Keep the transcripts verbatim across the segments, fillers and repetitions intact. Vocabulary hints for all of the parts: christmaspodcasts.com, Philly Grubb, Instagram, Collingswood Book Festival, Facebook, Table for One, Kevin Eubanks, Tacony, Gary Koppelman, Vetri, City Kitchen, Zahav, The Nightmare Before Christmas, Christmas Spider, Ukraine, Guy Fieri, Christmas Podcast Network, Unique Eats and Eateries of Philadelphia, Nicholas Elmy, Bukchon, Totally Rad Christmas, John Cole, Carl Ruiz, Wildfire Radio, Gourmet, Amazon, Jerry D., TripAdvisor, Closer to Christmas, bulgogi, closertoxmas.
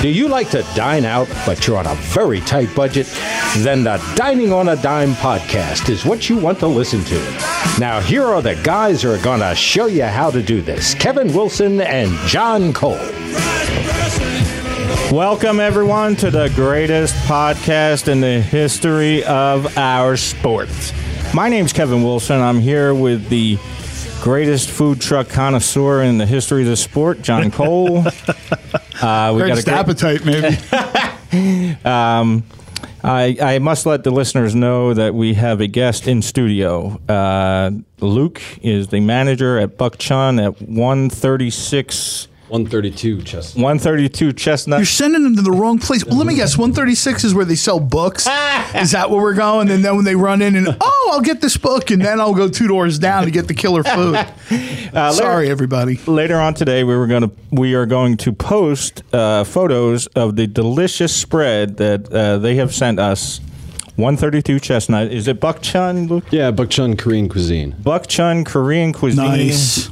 Do you like to dine out, but you're on a very tight budget? Then the Dining on a Dime podcast is what you want to listen to. Now, here are the guys who are going to show you how to do this. Kevin Wilson and John Cole. Welcome, everyone, to the greatest podcast in the history of our sport. My name's Kevin Wilson. I'm here with the greatest food truck connoisseur in the history of the sport, John Cole. Uh, we Greatest got a great... appetite, maybe. um, I, I must let the listeners know that we have a guest in studio. Uh, Luke is the manager at Bukchon at one thirty-six... one thirty-two Chestnut. one thirty-two Chestnut. You're sending them to the wrong place. Well, let me guess. one thirty-six is where they sell books. Is that where we're going? And then when they run in and, oh, I'll get this book, and then I'll go two doors down to get the killer food. Uh, Sorry, later, everybody. Later on today, we were going to we are going to post uh, photos of the delicious spread that uh, they have sent us. one thirty-two Chestnut. Is it Bukchon, Luke? Yeah, Bukchon Korean Cuisine. Bukchon Korean Cuisine. Nice.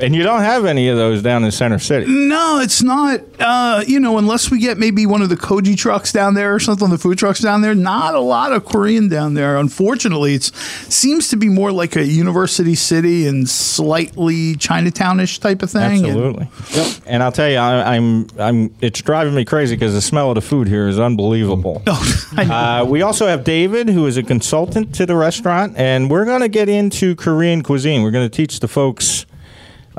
And you don't have any of those down in Center City. No, it's not. Uh, you know, unless we get maybe one of the Koji trucks down there or something, the food trucks down there, not a lot of Korean down there. Unfortunately, it seems to be more like a university city and slightly Chinatown-ish type of thing. Absolutely. And, yep. and I'll tell you, I, I'm, I'm. It's driving me crazy because the smell of the food here is unbelievable. Oh, I know. Uh, we also have David, who is a consultant to the restaurant, and we're going to get into Korean cuisine. We're going to teach the folks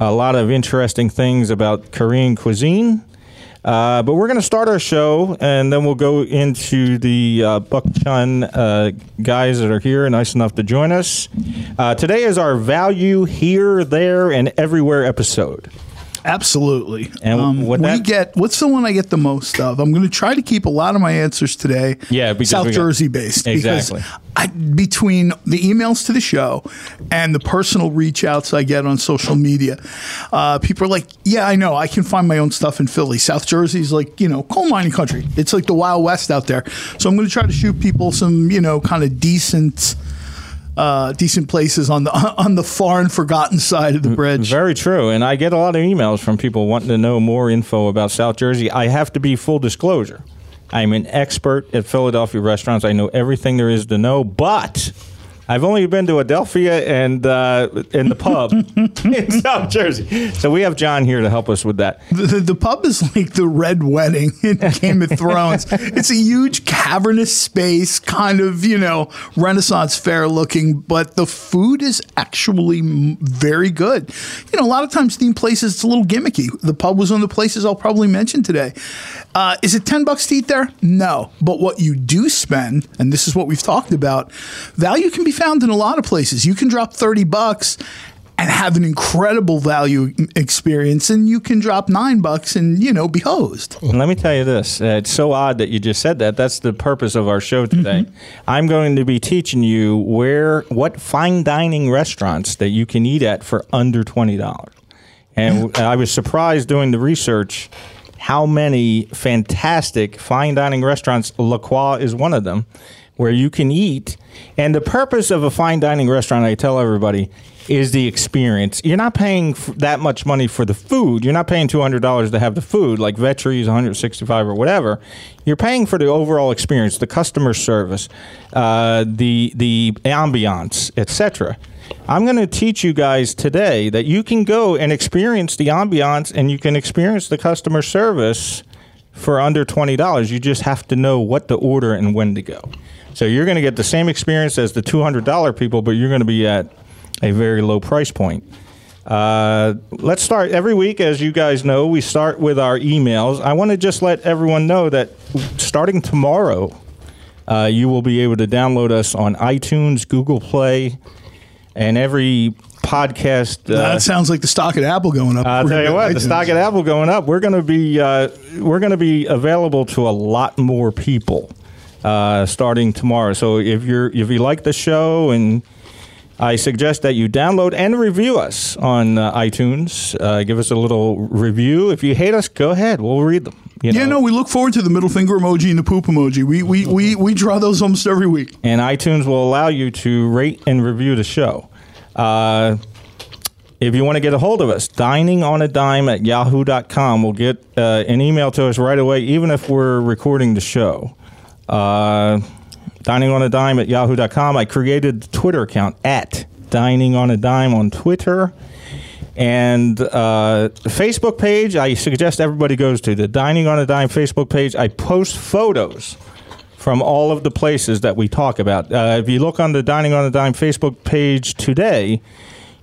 a lot of interesting things about Korean cuisine. Uh, but we're going to start our show, and then we'll go into the uh, Bukchon uh, guys that are here, nice enough to join us. Uh, today is our value here, there, and everywhere episode. Absolutely. And um, what that, we get, what's the one I get the most of? I'm going to try to keep a lot of my answers today. Yeah, because South Jersey based. Exactly. Because I, between the emails to the show and the personal reach outs I get on social media, uh, people are like, yeah, I know. I can find my own stuff in Philly. South Jersey is like, you know, coal mining country. It's like the Wild West out there. So I'm going to try to shoot people some, you know, kind of decent Uh, decent places on the on the far and forgotten side of the bridge. Very true. And I get a lot of emails from people wanting to know more info about South Jersey. I have to be full disclosure. I'm an expert at Philadelphia restaurants. I know everything there is to know, but I've only been to Adelphia and uh, and the pub in South Jersey. So we have John here to help us with that. The, the, the pub is like the Red Wedding in Game of Thrones. It's a huge cavernous space, kind of, you know, Renaissance fair looking, but the food is actually very good. You know, a lot of times themed places, it's a little gimmicky. The pub was one of the places I'll probably mention today. Uh, is it ten bucks to eat there? No. But what you do spend, and this is what we've talked about, value can be found in a lot of places. You can drop thirty bucks and have an incredible value experience, and you can drop nine bucks and, you know, be hosed. Let me tell you this. Uh, it's so odd that you just said that. That's the purpose of our show today. Mm-hmm. I'm going to be teaching you where what fine dining restaurants that you can eat at for under twenty dollars. And I was surprised doing the research how many fantastic fine dining restaurants, La Croix is one of them, where you can eat. And the purpose of a fine dining restaurant, I tell everybody, is the experience. You're not paying f- that much money for the food. You're not paying two hundred dollars to have the food, like Vetri's, one hundred sixty-five or whatever. You're paying for the overall experience, the customer service, uh, the the ambiance, et cetera. I'm going to teach you guys today that you can go and experience the ambiance and you can experience the customer service for under twenty dollars. You just have to know what to order and when to go. So you're going to get the same experience as the two hundred dollars people, but you're going to be at a very low price point. Uh, let's start. Every week, as you guys know, we start with our emails. I want to just let everyone know that starting tomorrow, uh, you will be able to download us on iTunes, Google Play, and every podcast. Uh, that sounds like the stock at Apple going up. I'll tell you what, the stock at Apple going up. We're going to be uh, we're going to be available to a lot more people. Uh, starting tomorrow. So if you're if you like the show, and I suggest that you download and review us on uh, iTunes. Uh, give us a little review. If you hate us, go ahead. We'll read them. You know? Yeah, no, we look forward to the middle finger emoji and the poop emoji. We we we we draw those almost every week. And iTunes will allow you to rate and review the show. Uh, If you want to get a hold of us, diningonadime at yahoo dot com. We'll get uh, an email to us right away, even if we're recording the show. Uh, diningonadime at yahoo dot com. I created the Twitter account, at diningonadime on Twitter. And uh, the Facebook page, I suggest everybody goes to the Dining on a Dime Facebook page. I post photos from all of the places that we talk about. Uh, if you look on the Dining on a Dime Facebook page today,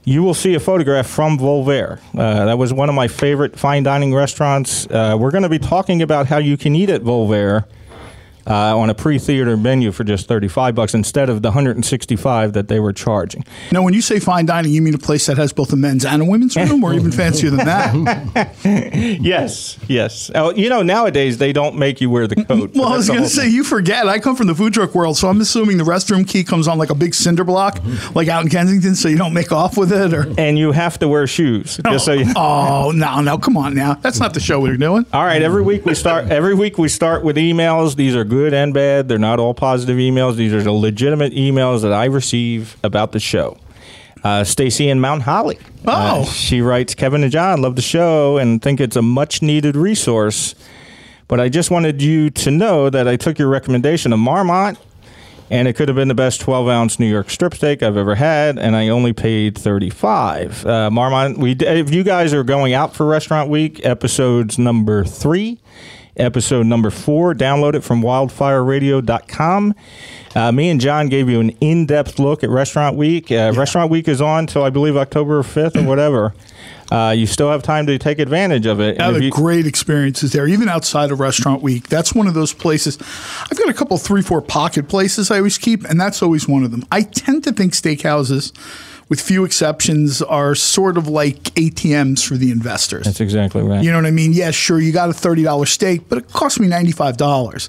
you will see a photograph from Volvere. Uh, that was one of my favorite fine dining restaurants. Uh, we're going to be talking about how you can eat at Volvere uh, on a pre-theater menu for just thirty-five bucks instead of the one hundred sixty-five that they were charging. Now, when you say fine dining, you mean a place that has both a men's and a women's room, or even fancier than that? Yes, yes. Oh, you know, nowadays they don't make you wear the coat. Well, I was going to say, you forget. I come from the food truck world, so I'm assuming the restroom key comes on like a big cinder block, like out in Kensington, so you don't make off with it. Or and you have to wear shoes. No. Just so you- oh no, no, come on now. That's not the show we're doing. All right, every week we start. Every week we start with emails. These are good. Good and bad. They're not all positive emails. These are the legitimate emails that I receive about the show. Uh, Stacy in Mount Holly. Oh. Uh, she writes, Kevin and John, love the show and think it's a much-needed resource, but I just wanted you to know that I took your recommendation of Marmot, and it could have been the best twelve-ounce New York strip steak I've ever had, and I only paid thirty-five dollars. Uh, Marmot, we, if you guys are going out for Restaurant Week, episodes number three, episode number four, download it from wildfire radio dot com. Uh, me and John gave you an in-depth look at Restaurant Week. Uh, yeah. Restaurant Week is on till I believe October fifth or whatever. Uh, you still have time to take advantage of it. I had you- great experiences there, even outside of Restaurant Week. That's one of those places. I've got a couple, three, four pocket places I always keep, and that's always one of them. I tend to think steakhouses, with few exceptions, are sort of like A T Ms for the investors. That's exactly right. You know what I mean? Yeah, sure, you got a thirty dollars steak, but it cost me ninety-five dollars.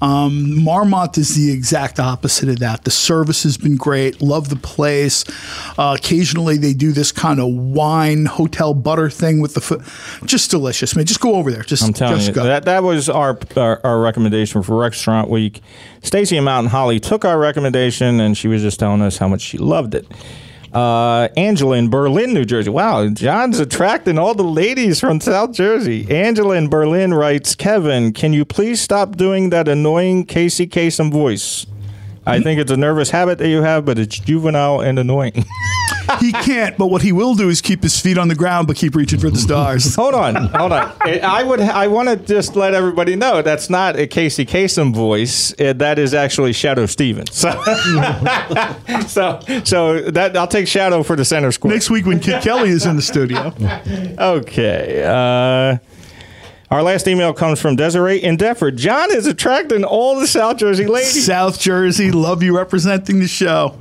Um, Marmont is the exact opposite of that. The service has been great. Love the place. Uh, occasionally, they do this kind of wine hotel butter thing with the food. Just delicious, man. Just go over there. Just, I'm telling just you, go. That, that was our, our, our recommendation for Restaurant Week. Stacy in Mountain Holly took our recommendation, and she was just telling us how much she loved it. Uh, Angela in Berlin, New Jersey. Wow, John's attracting all the ladies from South Jersey. Angela in Berlin writes, Kevin, can you please stop doing that annoying Casey Kasem voice? I think it's a nervous habit that you have, but it's juvenile and annoying. He can't, but what he will do is keep his feet on the ground, but keep reaching for the stars. Hold on, hold on. I would, I want to just let everybody know that's not a Casey Kasem voice. That is actually Shadow Stevens. So, so, so that I'll take Shadow for the center square. Next week when Kid Kelly is in the studio. Okay. Uh, Our last email comes from Desiree in Deptford. John is attracting all the South Jersey ladies. South Jersey, love you representing the show.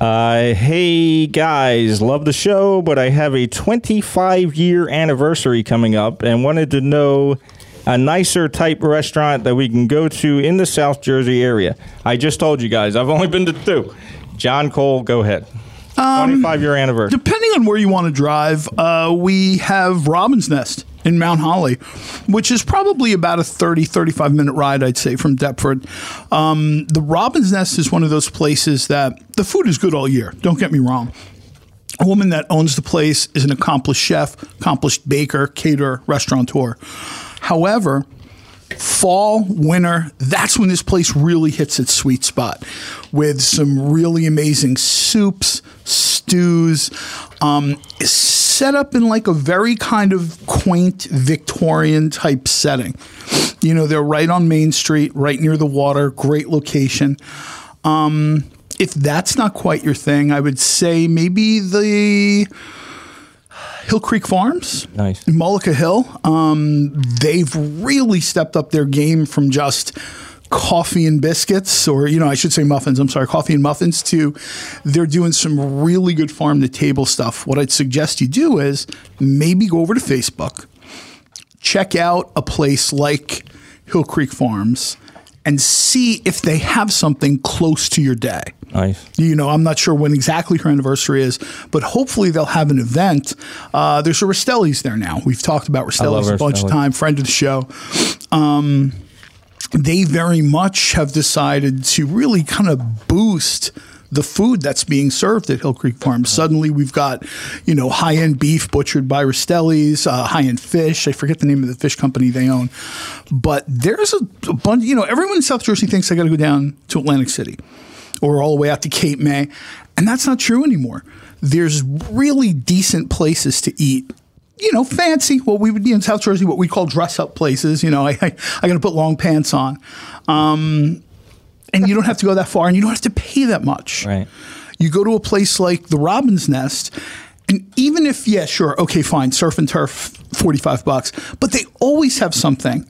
Uh, hey, guys, love the show, but I have a twenty-five-year anniversary coming up and wanted to know a nicer type restaurant that we can go to in the South Jersey area. I just told you guys, I've only been to two. John Cole, go ahead. twenty-five-year um, anniversary. Depending on where you want to drive, uh, we have Robin's Nest in Mount Holly, which is probably about a thirty, thirty-five minute ride, I'd say, from Deptford. Um, the Robin's Nest is one of those places that the food is good all year. Don't get me wrong. A woman that owns the place is an accomplished chef, accomplished baker, caterer, restaurateur. However, fall, winter, that's when this place really hits its sweet spot with some really amazing soups, stews, um, set up in like a very kind of quaint Victorian type setting. You know, they're right on Main Street, right near the water, great location. Um, if that's not quite your thing, I would say maybe the Hill Creek Farms, nice, in Mullica Hill. Um, they've really stepped up their game from just coffee and biscuits, or, you know, I should say muffins. I'm sorry, coffee and muffins, too. They're doing some really good farm-to-table stuff. What I'd suggest you do is maybe go over to Facebook, check out a place like Hill Creek Farms, and see if they have something close to your day. Nice. You know, I'm not sure when exactly her anniversary is, but hopefully they'll have an event. Uh, there's a Restelli's there now. We've talked about Restelli's a bunch of time, friend of the show. Um, they very much have decided to really kind of boost the food that's being served at Hill Creek Farm. Suddenly we've got, you know, high-end beef butchered by Restelli's, uh, high-end fish. I forget the name of the fish company they own. But there's a, a bunch, you know, everyone in South Jersey thinks they got to go down to Atlantic City or all the way out to Cape May. And that's not true anymore. There's really decent places to eat. You know, fancy, what we would, you know, in South Jersey, what we call dress-up places. You know, I, I, I got to put long pants on. Um, and you don't have to go that far, and you don't have to pay that much. Right. You go to a place like the Robin's Nest, and even if, yeah, sure, okay, fine, surf and turf, forty-five bucks, but they always have something.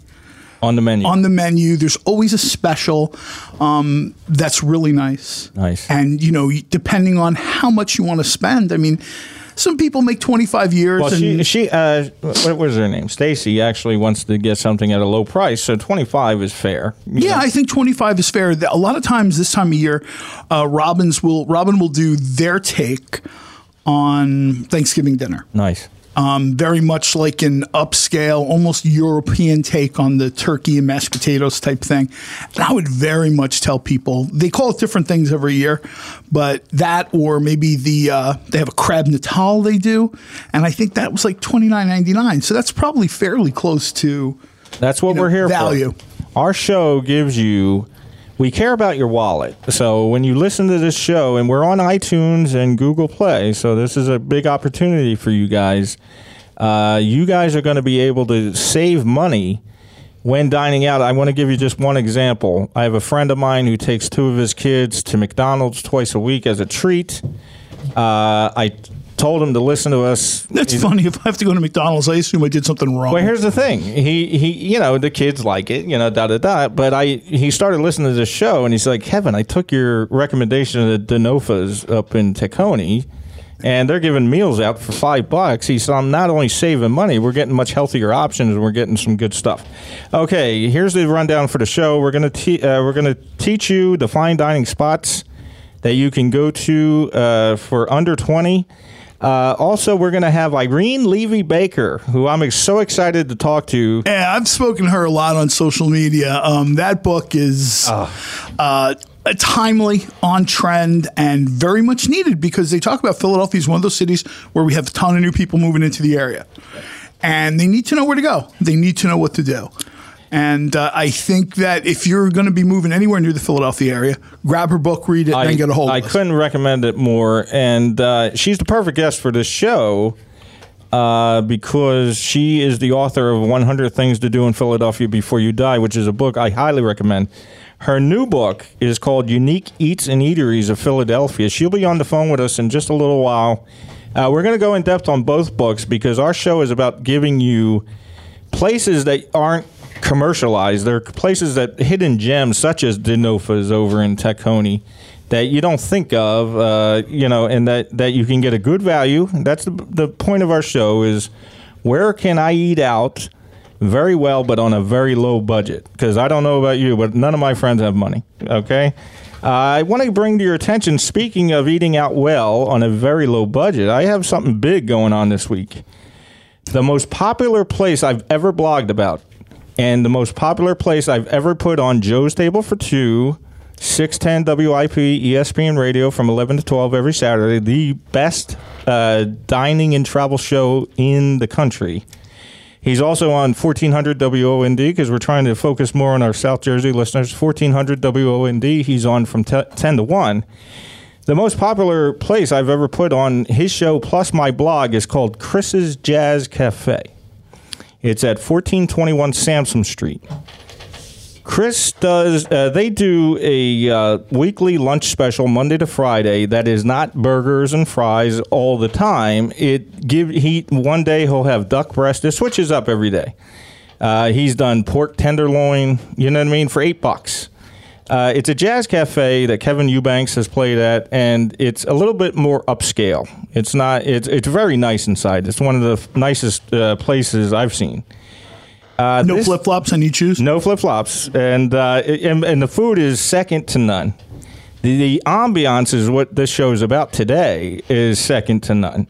On the menu. On the menu. There's always a special um, that's really nice. Nice. And, you know, depending on how much you want to spend, I mean, some people make twenty-five years. Well, and she, she uh, what was her name? Stacy actually wants to get something at a low price, so twenty-five is fair. Yeah, know? I think twenty-five is fair. A lot of times this time of year, uh, Robin's will Robin will do their take on Thanksgiving dinner. Nice. Um, very much like an upscale, almost European take on the turkey and mashed potatoes type thing. And I would very much tell people, they call it different things every year, but that or maybe the uh, they have a crab natal they do, and I think that was like twenty-nine ninety-nine. So that's probably fairly close to that's what you know, we're here value. For. Our show gives you. We care about your wallet. So when you listen to this show, and we're on iTunes and Google Play, so this is a big opportunity for you guys. Uh, you guys are going to be able to save money when dining out. I want to give you just one example. I have a friend of mine who takes two of his kids to McDonald's twice a week as a treat. Uh, I told him to listen to us. That's He's, funny. If I have to go to McDonald's, I assume I did something wrong. Well, here's the thing. He, he, you know, the kids like it, you know, da-da-da. But I, he started listening to this show, and he's like, Kevin, I took your recommendation of the Donofas up in Tacony, and they're giving meals out for five bucks. He said, I'm not only saving money, we're getting much healthier options, and we're getting some good stuff. Okay, here's the rundown for the show. We're going to te- uh, we're going to teach you the fine dining spots that you can go to uh, for under twenty. Uh, also, we're going to have Irene Levy Baker, who I'm so excited to talk to. Yeah, I've spoken to her a lot on social media. Um, that book is oh. uh, timely, on trend, and very much needed because they talk about Philadelphia is one of those cities where we have a ton of new people moving into the area. And they need to know where to go. They need to know what to do. And uh, I think that if you're going to be moving anywhere near the Philadelphia area, grab her book, read it, I, and get a hold of it. I couldn't recommend it more. And uh, she's the perfect guest for this show uh, because she is the author of one hundred things to Do in Philadelphia Before You Die, which is a book I highly recommend. Her new book is called Unique Eats and Eateries of Philadelphia. She'll be on the phone with us in just a little while. Uh, we're going to go in depth on both books because our show is about giving you places that aren't commercialized. There are places that hidden gems such as Donofas over in Tacony that you don't think of, uh, you know, and that, that you can get a good value. That's the, the point of our show is where can I eat out very well but on a very low budget? Because I don't know about you, but none of my friends have money, okay? Uh, I want to bring to your attention, speaking of eating out well on a very low budget, I have something big going on this week. The most popular place I've ever blogged about and the most popular place I've ever put on Joe's Table for Two, six ten W I P E S P N Radio from eleven to twelve every Saturday, the best uh, dining and travel show in the country. He's also on fourteen hundred W O N D because we're trying to focus more on our South Jersey listeners. fourteen hundred W O N D, he's on from ten to one. The most popular place I've ever put on his show plus my blog is called Chris's Jazz Cafe. It's at fourteen twenty-one Sampson Street. Chris does, uh, they do a uh, weekly lunch special Monday to Friday that is not burgers and fries all the time. It give he one day he'll have duck breast. It switches up every day. Uh, he's done pork tenderloin, you know what I mean, for eight bucks. Uh, it's a jazz cafe that Kevin Eubanks has played at, and it's a little bit more upscale. It's not. It's it's very nice inside. It's one of the f- nicest uh, places I've seen. Uh, no flip flops on you choose. No flip flops, and, uh, and and the food is second to none. The, the ambiance is what this show is about today. Is second to none.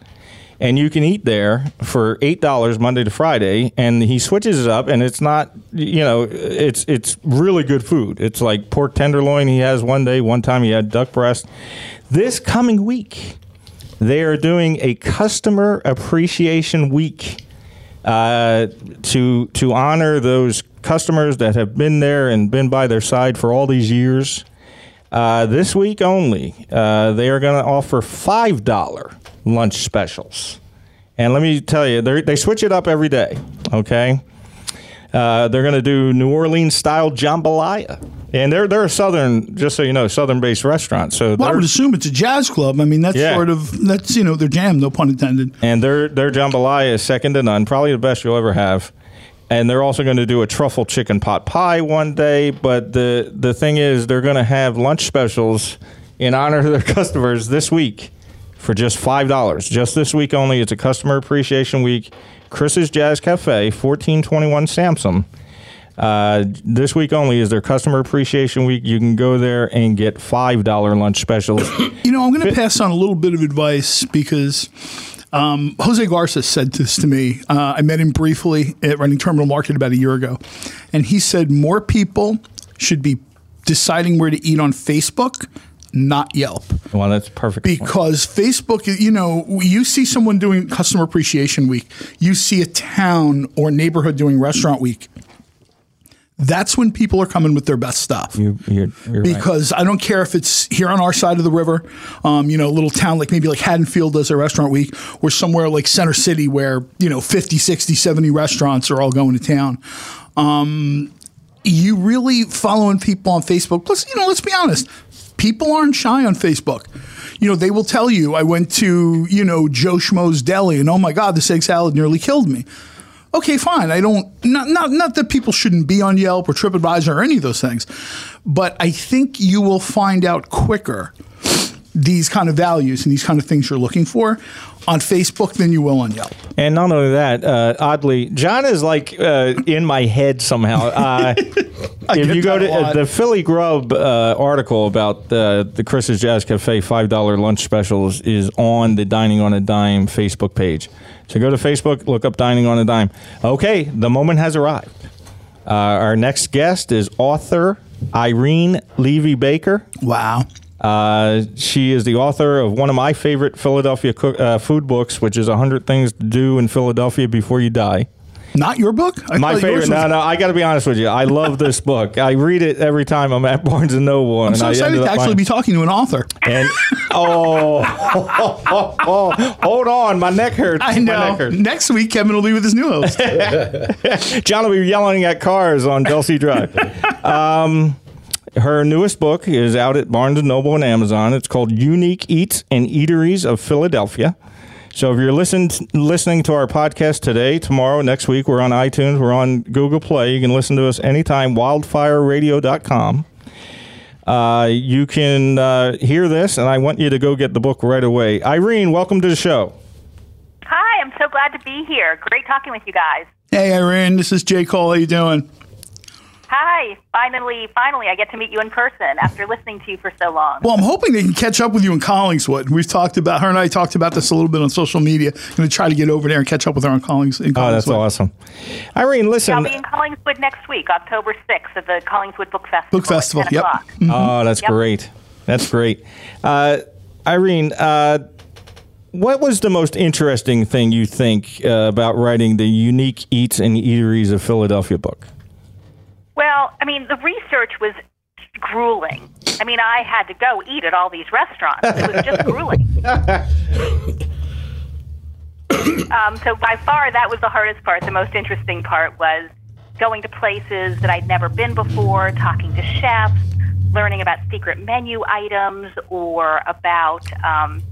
and you can eat there for eight dollars Monday to Friday, and he switches it up, and it's not, you know, it's it's really good food. It's like pork tenderloin he has one day. One time he had duck breast. This coming week, they are doing a customer appreciation week uh, to to honor those customers that have been there and been by their side for all these years. Uh, this week only, uh, they are going to offer five dollars lunch specials. And let me tell you, they switch it up every day, okay? Uh, they're going to do New Orleans-style jambalaya. And they're, they're a southern, just so you know, southern-based restaurant. So well, I would assume it's a jazz club. I mean, that's yeah. sort of, that's, you know, their jam, no pun intended. And their, their jambalaya is second to none, probably the best you'll ever have. And they're also going to do a truffle chicken pot pie one day. But the the thing is, they're going to have lunch specials in honor of their customers this week for just five dollars. Just this week only. It's a Customer Appreciation Week. Chris's Jazz Cafe, fourteen twenty-one Sampson. Uh, this week only is their Customer Appreciation Week. You can go there and get five dollars lunch specials. You know, I'm going to pass on a little bit of advice because... Um, Jose Garces said this to me. Uh, I met him briefly at Reading Terminal Market about a year ago. And he said more people should be deciding where to eat on Facebook, not Yelp. Well, that's perfect. Because point. Facebook, you know, you see someone doing Customer Appreciation Week. You see a town or neighborhood doing Restaurant Week. That's when people are coming with their best stuff. You, you're, you're because right. I don't care if it's here on our side of the river, um, you know, a little town like maybe like Haddonfield does a Restaurant Week, or somewhere like Center City where, you know, fifty, sixty, seventy restaurants are all going to town. Um, you really following people on Facebook. Plus, you know, let's be honest. People aren't shy on Facebook. You know, they will tell you, I went to, you know, Joe Schmo's Deli and, oh, my God, this egg salad nearly killed me. Okay, fine. I don't, not, not, not that people shouldn't be on Yelp or TripAdvisor or any of those things, but I think you will find out quicker these kind of values and these kind of things you're looking for on Facebook than you will on Yelp. And not only that, uh, oddly, John is like uh, in my head somehow. Uh, if you go to uh, the Philly Grubb uh, article about uh, the Chris's Jazz Cafe five dollars lunch specials is on the Dining on a Dime Facebook page. So go to Facebook, look up Dining on a Dime. Okay, the moment has arrived. Uh, our next guest is author Irene Levy Baker. Wow. Uh, she is the author of one of my favorite Philadelphia cook, uh, food books, which is one hundred Things to Do in Philadelphia Before You Die. Not your book? I my favorite. Was... No, no, I got to be honest with you. I love this book. I read it every time I'm at Barnes and Noble. I'm and so excited to actually buying... be talking to an author. And oh, oh, oh, oh, hold on. My neck hurts. I know. My neck hurts. Next week, Kevin will be with his new host. John will be yelling at cars on Dulcie Drive. Um... Her newest book is out at Barnes and Noble and Amazon. It's called Unique Eats and Eateries of Philadelphia. So if you're listen, listening to our podcast today, tomorrow, next week, we're on iTunes, we're on Google Play. You can listen to us anytime, wildfire radio dot com. Uh, you can uh, hear this, and I want you to go get the book right away. Irene, welcome to the show. Hi, I'm so glad to be here. Great talking with you guys. Hey, Irene, this is J. Cole. How you doing? Hi, finally, finally, I get to meet you in person after listening to you for so long. Well, I'm hoping they can catch up with you in Collingswood. We've talked about, her and I talked about this a little bit on social media. I'm going to try to get over there and catch up with her in Collingswood. In Collingswood. Oh, that's awesome. Irene, listen. I'll be in Collingswood next week, October sixth, at the Collingswood Book Festival. Book Festival, yep. Mm-hmm. Oh, that's yep. great. That's great. Uh, Irene, uh, what was the most interesting thing you think uh, about writing the Unique Eats and Eateries of Philadelphia book? Well, I mean, the research was grueling. I mean, I had to go eat at all these restaurants. It was just grueling. um, so by far, that was the hardest part. The most interesting part was going to places that I'd never been before, talking to chefs, learning about secret menu items or about, um,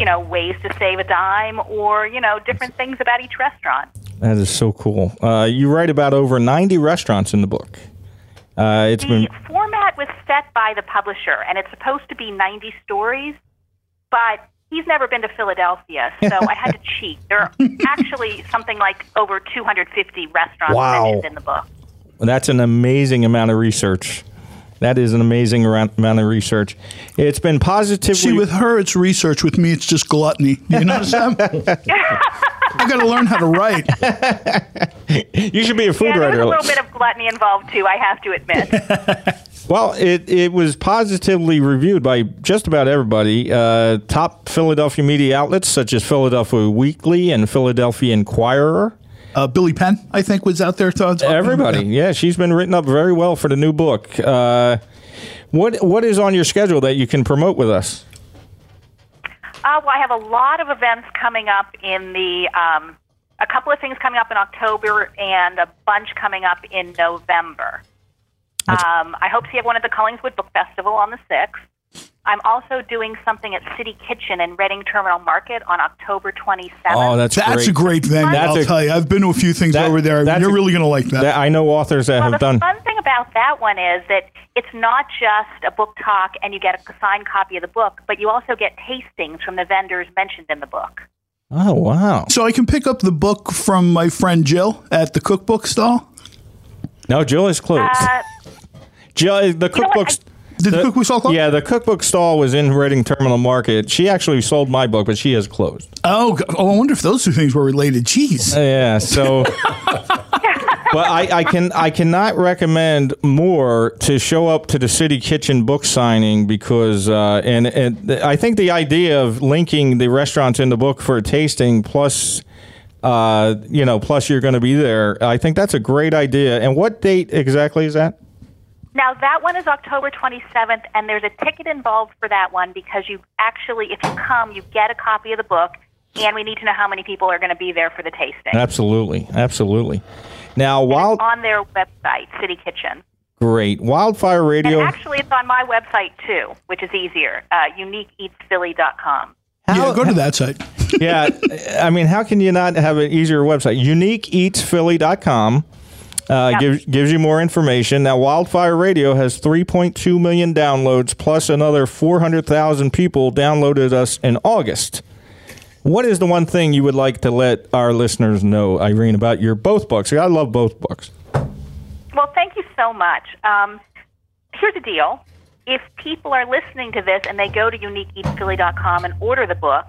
you know, ways to save a dime or, you know, different things about each restaurant. That is so cool. Uh, you write about over ninety restaurants in the book. Uh, it's the been... format was set by the publisher, and it's supposed to be ninety stories, but he's never been to Philadelphia, so I had to cheat. There are actually something like over two hundred fifty restaurants wow. mentioned in the book. That's an amazing amount of research. That is an amazing amount of research. It's been positively... See, with her, it's research. With me, it's just gluttony. You notice that? I got to learn how to write. You should be a food yeah, writer. There's a little bit of gluttony involved, too, I have to admit. Well, it, it was positively reviewed by just about everybody. Uh, top Philadelphia media outlets, such as Philadelphia Weekly and Philadelphia Inquirer. Uh, Billy Penn, I think, was out there. Everybody, yeah, she's been written up very well for the new book. Uh, what What is on your schedule that you can promote with us? Uh, well, I have a lot of events coming up in the, um, a couple of things coming up in October and a bunch coming up in November. Um, I hope to see everyone at the Collingswood Book Festival on the sixth. I'm also doing something at City Kitchen in Reading Terminal Market on October twenty-seventh. Oh, that's that's great. a great venue. I'll a, tell you, I've been to a few things that, over there. You're a, really going to like that. that. I know authors that well, have the done. The fun thing about that one is that it's not just a book talk and you get a signed copy of the book, but you also get tastings from the vendors mentioned in the book. Oh, wow. So I can pick up the book from my friend Jill at the cookbook stall? No, Jill is closed. Uh, Jill, the cookbook's... Did the, the cookbook stall close? Yeah, the cookbook stall was in Reading Terminal Market. She actually sold my book, but she has closed. Oh, oh I wonder if those two things were related. Jeez. Yeah, so... But I, I can I cannot recommend more to show up to the City Kitchen book signing because... Uh, and, and I think the idea of linking the restaurants in the book for a tasting plus... Uh, you know, plus you're going to be there. I think that's a great idea. And what date exactly is that? Now, that one is October twenty-seventh, and there's a ticket involved for that one because you actually, if you come, you get a copy of the book, and we need to know how many people are going to be there for the tasting. Absolutely. Absolutely. Now, while it's on their website, City Kitchen. Great. Wildfire Radio. And actually, it's on my website, too, which is easier, uh, unique eats philly dot com. How, yeah, go to that site. Yeah, I mean, how can you not have an easier website? unique eats philly dot com uh, yep. gives, gives you more information. Now, Wildfire Radio has three point two million downloads, plus another four hundred thousand people downloaded us in August. What is the one thing you would like to let our listeners know, Irene, about your both books? I love both books. Well, thank you so much. Um, here's the deal. If people are listening to this and they go to unique eats philly dot com and order the book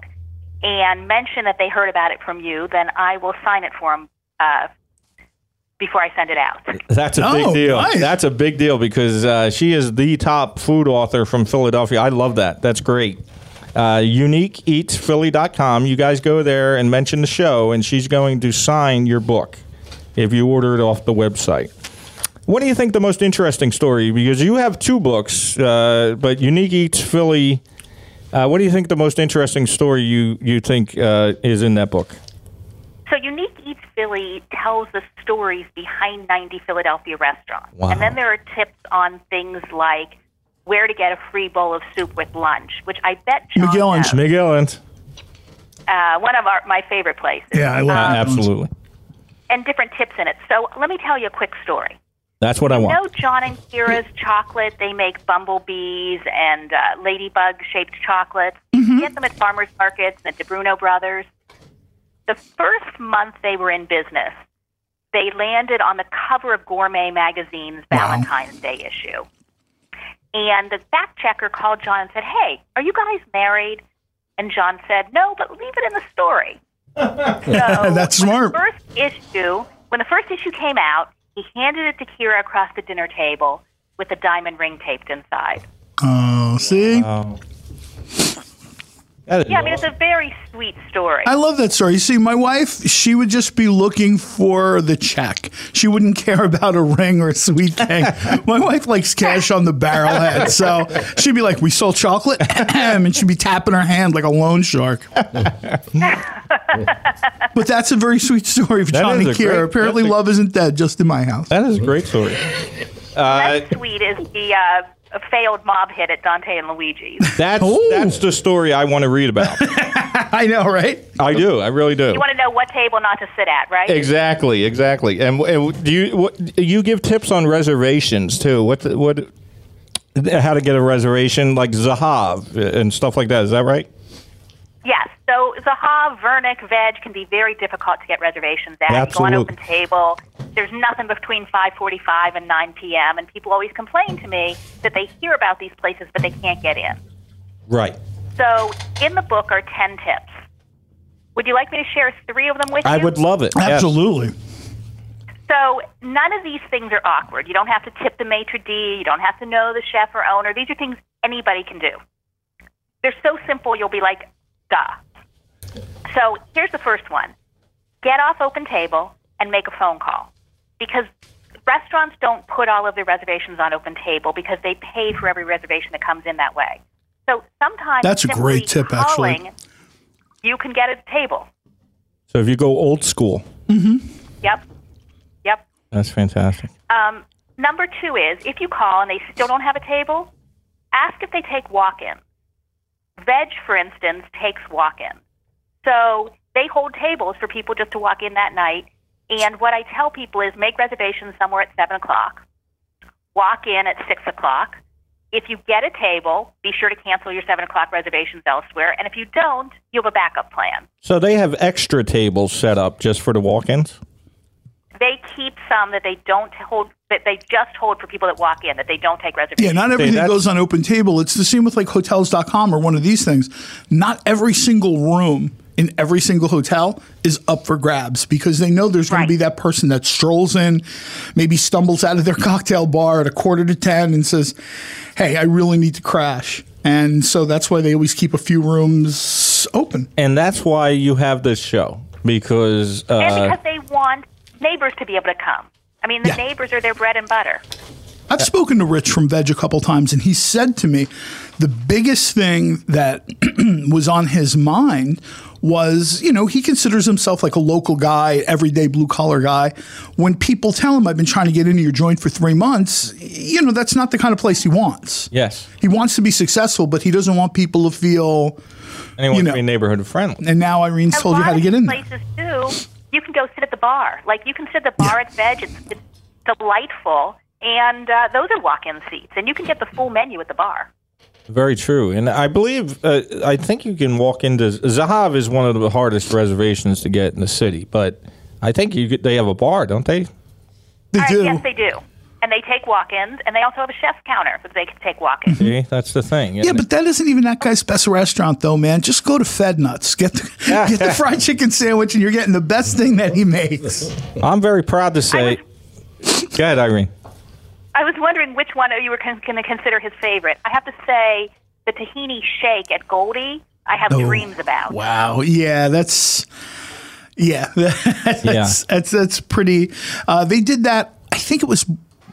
and mention that they heard about it from you, then I will sign it for them uh, before I send it out. That's a oh, big deal. Nice. That's a big deal because uh, she is the top food author from Philadelphia. I love that. That's great. Uh, unique eats philly dot com. You guys go there and mention the show, and she's going to sign your book if you order it off the website. What do you think the most interesting story? Because you have two books, uh, but Unique Eats Philly. Uh, what do you think the most interesting story you you think uh, is in that book? So Unique Eats Philly tells the stories behind ninety Philadelphia restaurants, wow. And then there are tips on things like where to get a free bowl of soup with lunch, which I bet John McGillan's. knows. McGillan's. Uh, one of our my favorite places. Yeah, I love um, it. Absolutely. And different tips in it. So let me tell you a quick story. That's what I want. You know John and Kira's chocolate? They make bumblebees and uh, ladybug-shaped chocolates. Mm-hmm. You get them at farmers markets and at the Bruno Brothers. The first month they were in business, they landed on the cover of Gourmet magazine's Valentine's wow. Day issue. And the fact checker called John and said, "Hey, are you guys married?" And John said, "No, but leave it in the story." So that's smart. The first issue, when the first issue came out, he handed it to Kira across the dinner table with a diamond ring taped inside. Oh, see? Wow. Yeah, I mean, it's a very sweet story. I love that story. You see, my wife, she would just be looking for the check. She wouldn't care about a ring or a sweet thing. My wife likes cash on the barrel head, so she'd be like, "We sold chocolate," and she'd be tapping her hand like a loan shark. But that's a very sweet story of John and Kira. Great, Apparently, a, love isn't dead, just in my house. That is a great story. Uh, that sweet is the... Uh, A failed mob hit at Dante and Luigi's. That's Ooh. that's the story I want to read about. I know, right? I do. I really do. You want to know what table not to sit at, right? Exactly, exactly. And, and do you what, you give tips on reservations too? What what how to get a reservation, like Zahav and stuff like that? Is that right? Yes. So Zahav, Vernick, Veg can be very difficult to get reservations at. Absolutely. You go on Open Table. There's nothing between five forty-five and nine p.m., and people always complain to me that they hear about these places, but they can't get in. Right. So in the book are ten tips. Would you like me to share three of them with you? I would love it. Absolutely. Yes. So none of these things are awkward. You don't have to tip the maitre d'. You don't have to know the chef or owner. These are things anybody can do. They're so simple, you'll be like, duh. So here's the first one. Get off Open Table and make a phone call, because restaurants don't put all of their reservations on Open Table because they pay for every reservation that comes in that way. So sometimes that's a great tip, calling, actually. You can get a table. So if you go old school. Mm-hmm. Yep. Yep. That's fantastic. Um, number two is, if you call and they still don't have a table, ask if they take walk-ins. Veg, for instance, takes walk-ins. So they hold tables for people just to walk in that night. And what I tell people is make reservations somewhere at seven o'clock. Walk in at six o'clock. If you get a table, be sure to cancel your seven o'clock reservations elsewhere. And if you don't, you have a backup plan. So they have extra tables set up just for the walk-ins? They keep some that they don't hold, that they just hold for people that walk in, that they don't take reservations. Yeah, not everything See, goes on Open Table. It's the same with like hotels dot com or one of these things. Not every single room in every single hotel is up for grabs, because they know there's going right. to be that person that strolls in, maybe stumbles out of their cocktail bar at a quarter to ten and says, hey, I really need to crash. And so that's why they always keep a few rooms open. And that's why you have this show, because... Uh, and because they want neighbors to be able to come. I mean, the yeah. neighbors are their bread and butter. I've spoken to Rich from Veg a couple times, and he said to me the biggest thing that was on his mind was, you know, he considers himself like a local guy, everyday blue-collar guy. When people tell him, I've been trying to get into your joint for three months, you know, that's not the kind of place he wants. Yes. He wants to be successful, but he doesn't want people to feel, and he wants you know, to be neighborhood friendly. And now Irene's and told you how to get in there. Places too, you can go sit at the bar. Like, you can sit at the bar yeah. at Veg. It's, it's delightful. And uh, those are walk-in seats, and you can get the full menu at the bar. Very true. And I believe, uh, I think you can walk into, Zahav is one of the hardest reservations to get in the city, but I think you get, they have a bar, don't they? They do. Uh, yes, they do. And they take walk-ins, and they also have a chef's counter, so they can take walk-ins. Mm-hmm. See, that's the thing. Yeah, but that isn't even that guy's best restaurant, though, man. Just go to Fed Nuts. Get the, get the fried chicken sandwich, and you're getting the best thing that he makes. I'm very proud to say. Was, go ahead, Irene. I was wondering which one you were con- going to consider his favorite. I have to say the tahini shake at Goldie, I have oh, dreams about. Wow. Yeah, that's yeah, that's yeah. that's, that's pretty. Uh, they did that, I think it was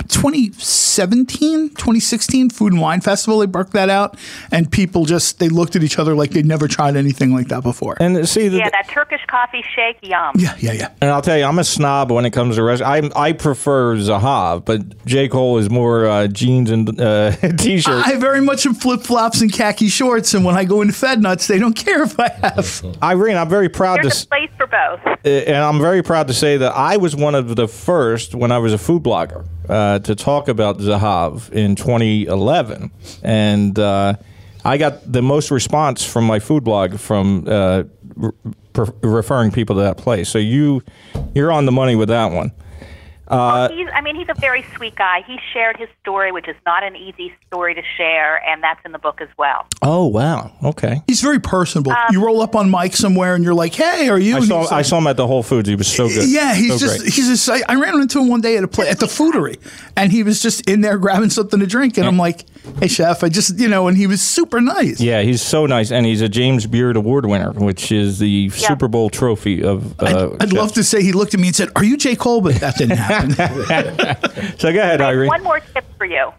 twenty seventeen, twenty sixteen Food and Wine Festival. They broke that out, and people just, they looked at each other like they'd never tried anything like that before. And see, the, yeah, that Turkish coffee shake, yum. Yeah, yeah, yeah. And I'll tell you, I'm a snob when it comes to restaurants. I I prefer Zahav, but J. Cole is more uh, jeans and uh, t-shirts. I very much am flip flops and khaki shorts, and when I go into Fed Nuts, they don't care if I have. Irene, I'm very proud There's to. There's a place for both. And I'm very proud to say that I was one of the first when I was a food blogger. Uh, to talk about Zahav in twenty eleven, and uh, I got the most response from my food blog from uh, re- referring people to that place. So you, you're on the money with that one. Uh, well, he's, I mean, he's a very sweet guy. He shared his story, which is not an easy story to share, and that's in the book as well. Oh, wow. Okay. He's very personable. Um, you roll up on Mike somewhere, and you're like, hey, are you? I saw, like, I saw him at the Whole Foods. He was so good. Yeah, he's so just, great. he's just, I, I ran into him one day at a play, at the foodery, and he was just in there grabbing something to drink, and yeah. I'm like, hey, chef, I just, you know, and he was super nice. Yeah, he's so nice, and he's a James Beard Award winner, which is the yeah. Super Bowl trophy of uh, I'd, I'd love to say he looked at me and said, are you J. Cole? But that didn't happen. So go ahead, Irene. One more tip for you,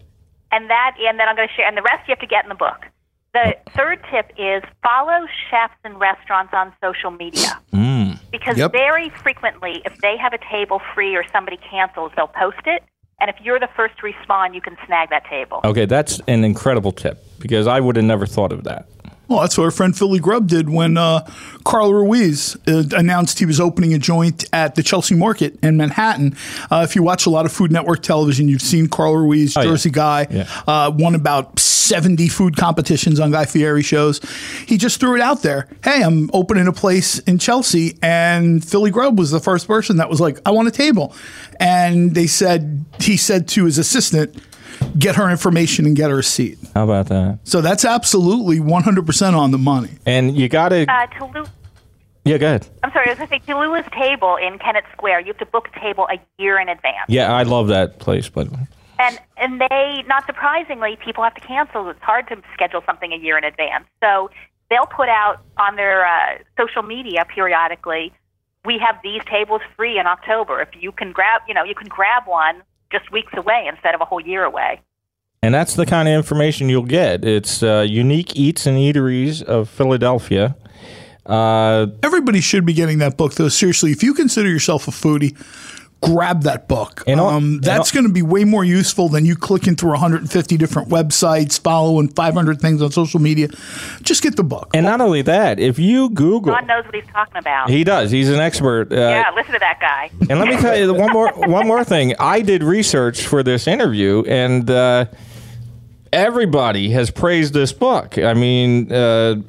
and that, and then I'm going to share, and the rest you have to get in the book. The third tip is follow chefs and restaurants on social media, mm. because yep. very frequently, if they have a table free or somebody cancels, they'll post it, and if you're the first to respond, you can snag that table. Okay, that's an incredible tip, because I would have never thought of that. Well, that's what our friend Philly Grubb did when uh, Carl Ruiz uh, announced he was opening a joint at the Chelsea Market in Manhattan. Uh, if you watch a lot of Food Network television, you've seen Carl Ruiz, Jersey oh, yeah. guy, yeah. Uh, won about seventy food competitions on Guy Fieri shows. He just threw it out there. Hey, I'm opening a place in Chelsea. And Philly Grubb was the first person that was like, I want a table. And they said, he said to his assistant, get her information and get her a seat. How about that? So that's absolutely one hundred percent on the money. And you got to... Uh, Tolu- yeah, go ahead. I'm sorry, I was going to say, Tolu's Table in Kennett Square, you have to book a table a year in advance. Yeah, I love that place, by the way. And and they, not surprisingly, people have to cancel. It's hard to schedule something a year in advance. So they'll put out on their uh, social media periodically, we have these tables free in October. If you can grab, you know, you can grab one just weeks away instead of a whole year away. And that's the kind of information you'll get. It's uh, Unique Eats and Eateries of Philadelphia. Uh, Everybody should be getting that book, though. Seriously, if you consider yourself a foodie, grab that book. And all, um, that's going to be way more useful than you clicking through one hundred fifty different websites, following five hundred things on social media. Just get the book. And not only that, if you Google... John knows what he's talking about. He does. He's an expert. Uh, yeah, listen to that guy. And let me tell you one more one more thing. I did research for this interview, and uh, everybody has praised this book. I mean, uh,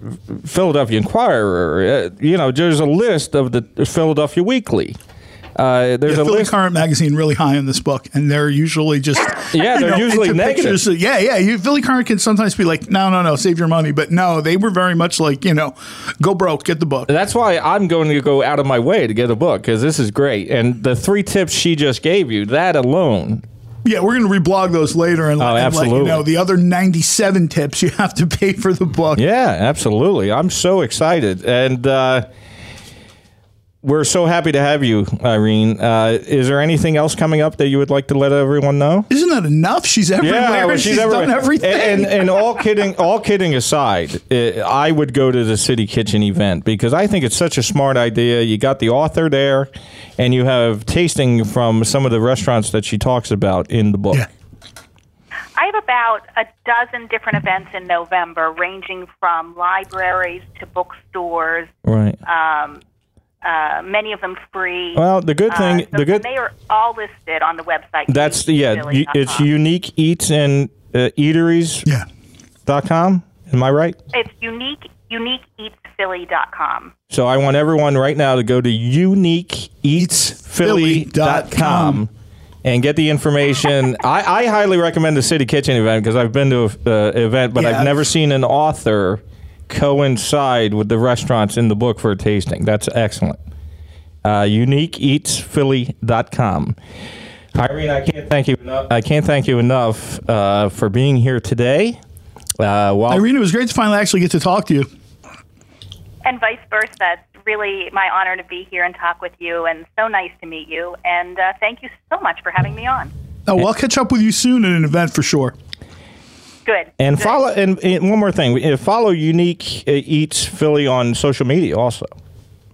Philadelphia Inquirer, uh, you know, there's a list of the Philadelphia Weekly. Uh, there's yeah, a Philly list. Current magazine really high on this book, and they're usually just yeah, they're know, usually negative. Pictures. Yeah, yeah. You, Philly Current can sometimes be like, no, no, no, save your money, but no, they were very much like, you know, go broke, get the book. That's why I'm going to go out of my way to get a book because this is great, and the three tips she just gave you, that alone. Yeah, we're going to reblog those later and, oh, and let you know the other ninety-seven tips you have to pay for the book. Yeah, absolutely. I'm so excited, and. Uh, We're so happy to have you, Irene. Uh, is there anything else coming up that you would like to let everyone know? Isn't that enough? She's everywhere. Yeah, well, she's she's everywhere. Done everything. And, and, and all kidding, all kidding aside, it, I would go to the City Kitchen event because I think it's such a smart idea. You got the author there, and you have tasting from some of the restaurants that she talks about in the book. Yeah. I have about a dozen different events in November, ranging from libraries to bookstores. Right. Um, Uh, many of them free. Well, the good thing, uh, so the good they are all listed on the website. That's the, yeah, u- it's Unique Eats and uh, Eateries. Yeah. Dot com. Am I right? It's unique unique eats philly dot com. So I want everyone right now to go to unique eats philly dot com and get the information. I, I highly recommend the City Kitchen event because I've been to the uh, event, but yeah. I've never seen an author coincide with the restaurants in the book for a tasting. That's excellent. Uh, unique eats philly dot com. Irene, I can't thank you enough. I can't thank you enough uh, for being here today. Uh, while Irene, it was great to finally actually get to talk to you. And vice versa. It's really my honor to be here and talk with you, and so nice to meet you. And uh, thank you so much for having me on. Oh, well, I'll catch up with you soon at an event for sure. Good. And Good. follow and, and one more thing. Follow Unique Eats Philly on social media also,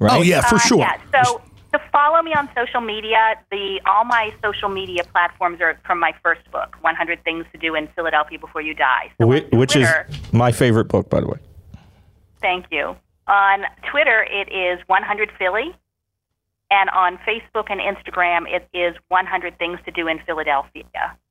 right? Oh yeah, for uh, sure. Yeah. So to follow me on social media, the all my social media platforms are from my first book, one hundred Things to Do in Philadelphia Before You Die. So which Twitter, which is my favorite book, by the way. Thank you. On Twitter, it is one hundred Philly, and on Facebook and Instagram, it is one hundred Things to Do in Philadelphia.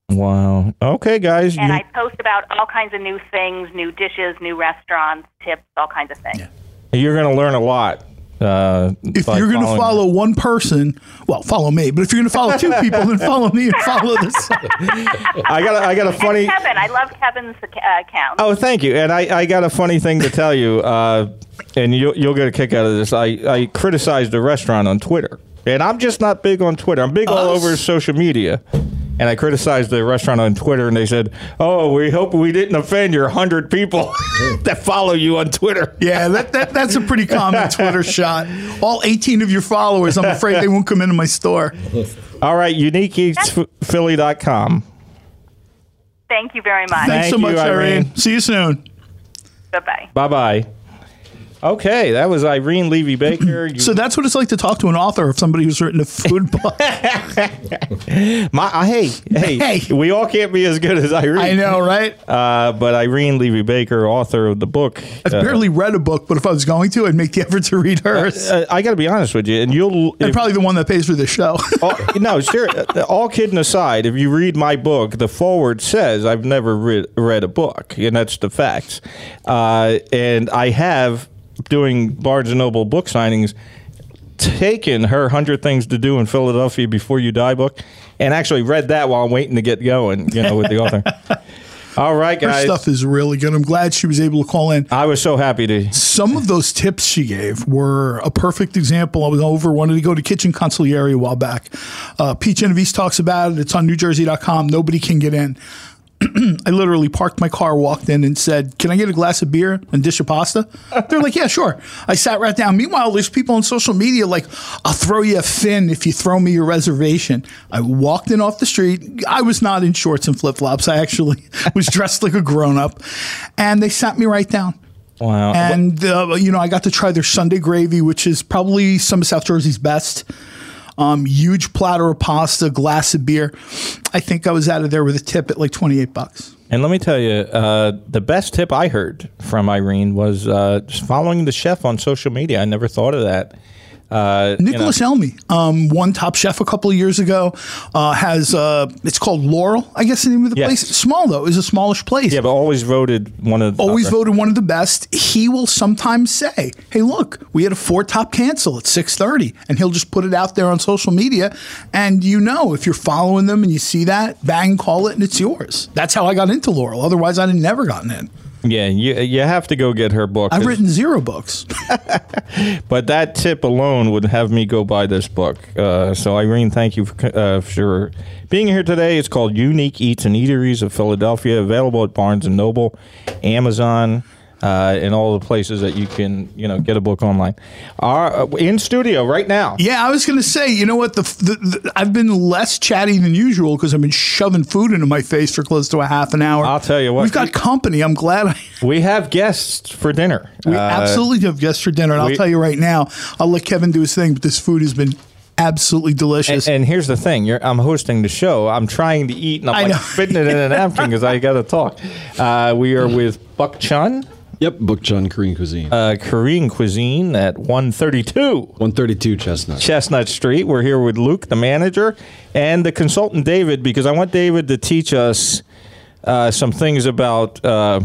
Wow. Okay, guys. And you... I post about all kinds of new things, new dishes, new restaurants, tips, all kinds of things. Yeah. You're going to learn a lot. Uh, if you're going to follow me. One person, well, follow me. But if you're going to follow two people, then follow me and follow this. I got a, I got a funny... And Kevin. I love Kevin's uh, account. Oh, thank you. And I, I got a funny thing to tell you, uh, and you'll, you'll get a kick out of this. I, I criticized a restaurant on Twitter. And I'm just not big on Twitter. I'm big all uh, over social media. And I criticized the restaurant on Twitter, and they said, oh, we hope we didn't offend your one hundred people that follow you on Twitter. Yeah, that, that that's a pretty common Twitter shot. All eighteen of your followers, I'm afraid they won't come into my store. All right, unique eats philly dot com. Thank you very much. Thank Thanks so you, much, Irene. Irene. See you soon. Bye-bye. Bye-bye. Okay, that was Irene Levy Baker. You, so that's what it's like to talk to an author of somebody who's written a food book. My, uh, hey, hey, hey, we all can't be as good as Irene. I know, right? Uh, but Irene Levy Baker, author of the book. I've uh, barely read a book, but if I was going to, I'd make the effort to read hers. Uh, I got to be honest with you, and you'll and if, probably the one that pays for this show. all, no, sure. All kidding aside, if you read my book, the foreword says I've never re- read a book, and that's the facts. Uh, and I have. Doing Barnes and Noble book signings, taken her one hundred Things to Do in Philadelphia Before You Die book, and actually read that while I'm waiting to get going, you know, with the author. All right, guys. Her stuff is really good. I'm glad she was able to call in. I was so happy to. Some of those tips she gave were a perfect example. I was over, wanted to go to Kitchen Consigliere a while back. Uh, Peach Genovese talks about it. It's on new jersey dot com. Nobody can get in. I literally parked my car, walked in, and said, "Can I get a glass of beer and dish of pasta?" They're like, "Yeah, sure." I sat right down. Meanwhile, there's people on social media like, "I'll throw you a fin if you throw me your reservation." I walked in off the street. I was not in shorts and flip-flops. I actually was dressed like a grown-up, and they sat me right down. Wow. And, uh, you know, I got to try their Sunday gravy, which is probably some of South Jersey's best. Um, huge platter of pasta, glass of beer. I think I was out of there with a tip at like twenty-eight bucks. And let me tell you, uh, the best tip I heard from Irene was uh, just following the chef on social media. I never thought of that. Uh, Nicholas you know. Elmy, um, won Top Chef a couple of years ago, uh, has, uh, it's called Laurel, I guess the name of the yes. place. Small, though. It's a smallish place. Yeah, but always voted one of the Always upper. voted one of the best. He will sometimes say, "Hey, look, we had a four-top cancel at six thirty, and he'll just put it out there on social media, and you know, if you're following them and you see that, bang, call it, and it's yours. That's how I got into Laurel. Otherwise, I'd have never gotten in. Yeah, you you have to go get her book. I've written zero books. But that tip alone would have me go buy this book. Uh, so, Irene, thank you for, uh, for being here today. It's called Unique Eats and Eateries of Philadelphia, available at Barnes and Noble, Amazon, uh, and all the places that you can, you know, get a book online. Our, uh, in studio right now. Yeah, I was going to say, you know what? The, the, the I've been less chatty than usual because I've been shoving food into my face for close to a half an hour. I'll tell you what. We've got we, company. I'm glad. I, we have guests for dinner. We uh, absolutely have guests for dinner. And we, I'll tell you right now, I'll let Kevin do his thing, but this food has been absolutely delicious. And, and here's the thing. You're, I'm hosting the show. I'm trying to eat, and I'm I like know. fitting it in a napkin because I got to talk. Uh, we are with Bukchon. Yep, Bukchon Korean Cuisine. Uh, Korean Cuisine at one thirty-two. one thirty-two Chestnut. Chestnut Street. We're here with Luke, the manager, and the consultant, David, because I want David to teach us uh, some things about uh,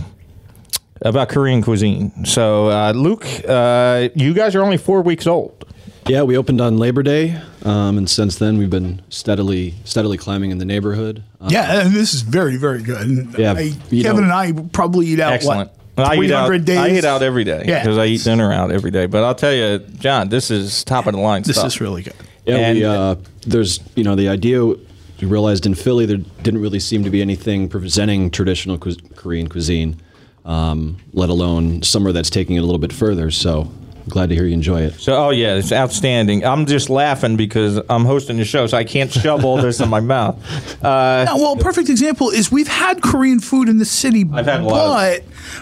about Korean cuisine. So, uh, Luke, uh, you guys are only four weeks old. Yeah, we opened on Labor Day, um, and since then we've been steadily steadily climbing in the neighborhood. Um, yeah, and this is very, very good. And yeah, I, Kevin know, and I probably eat out. Excellent. What? I eat, out, I eat out every day because yeah. I eat dinner out every day. But I'll tell you, John, this is top of the line this stuff. This is really good. Yeah, and, we, uh, there's, you know, the idea we realized in Philly there didn't really seem to be anything presenting traditional cu- Korean cuisine, um, let alone somewhere that's taking it a little bit further. So I'm glad to hear you enjoy it. So, oh, yeah, it's outstanding. I'm just laughing because I'm hosting the show, so I can't shove all this in my mouth. Uh, no, well, a perfect example is we've had Korean food in the city, I've had a lot.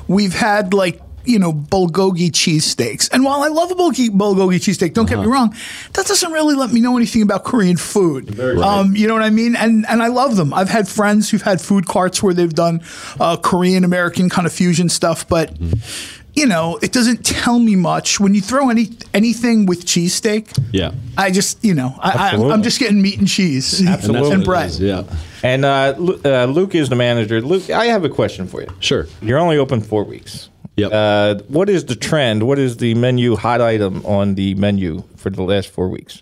We've had, like, you know, bulgogi cheesesteaks. And while I love a bulgogi, bulgogi cheesesteak, don't uh-huh. get me wrong, that doesn't really let me know anything about Korean food. Very um, right. You know what I mean? And and I love them. I've had friends who've had food carts where they've done uh, Korean-American kind of fusion stuff, but... Mm-hmm. You know, it doesn't tell me much. When you throw any anything with cheesesteak, yeah. I just, you know, I, I, I'm just getting meat and cheese. Absolutely. And bread. Is, yeah. And uh, uh, Luke is the manager. Luke, I have a question for you. Sure. You're only open four weeks. Yep. Uh, what is the trend? What is the menu hot item on the menu for the last four weeks?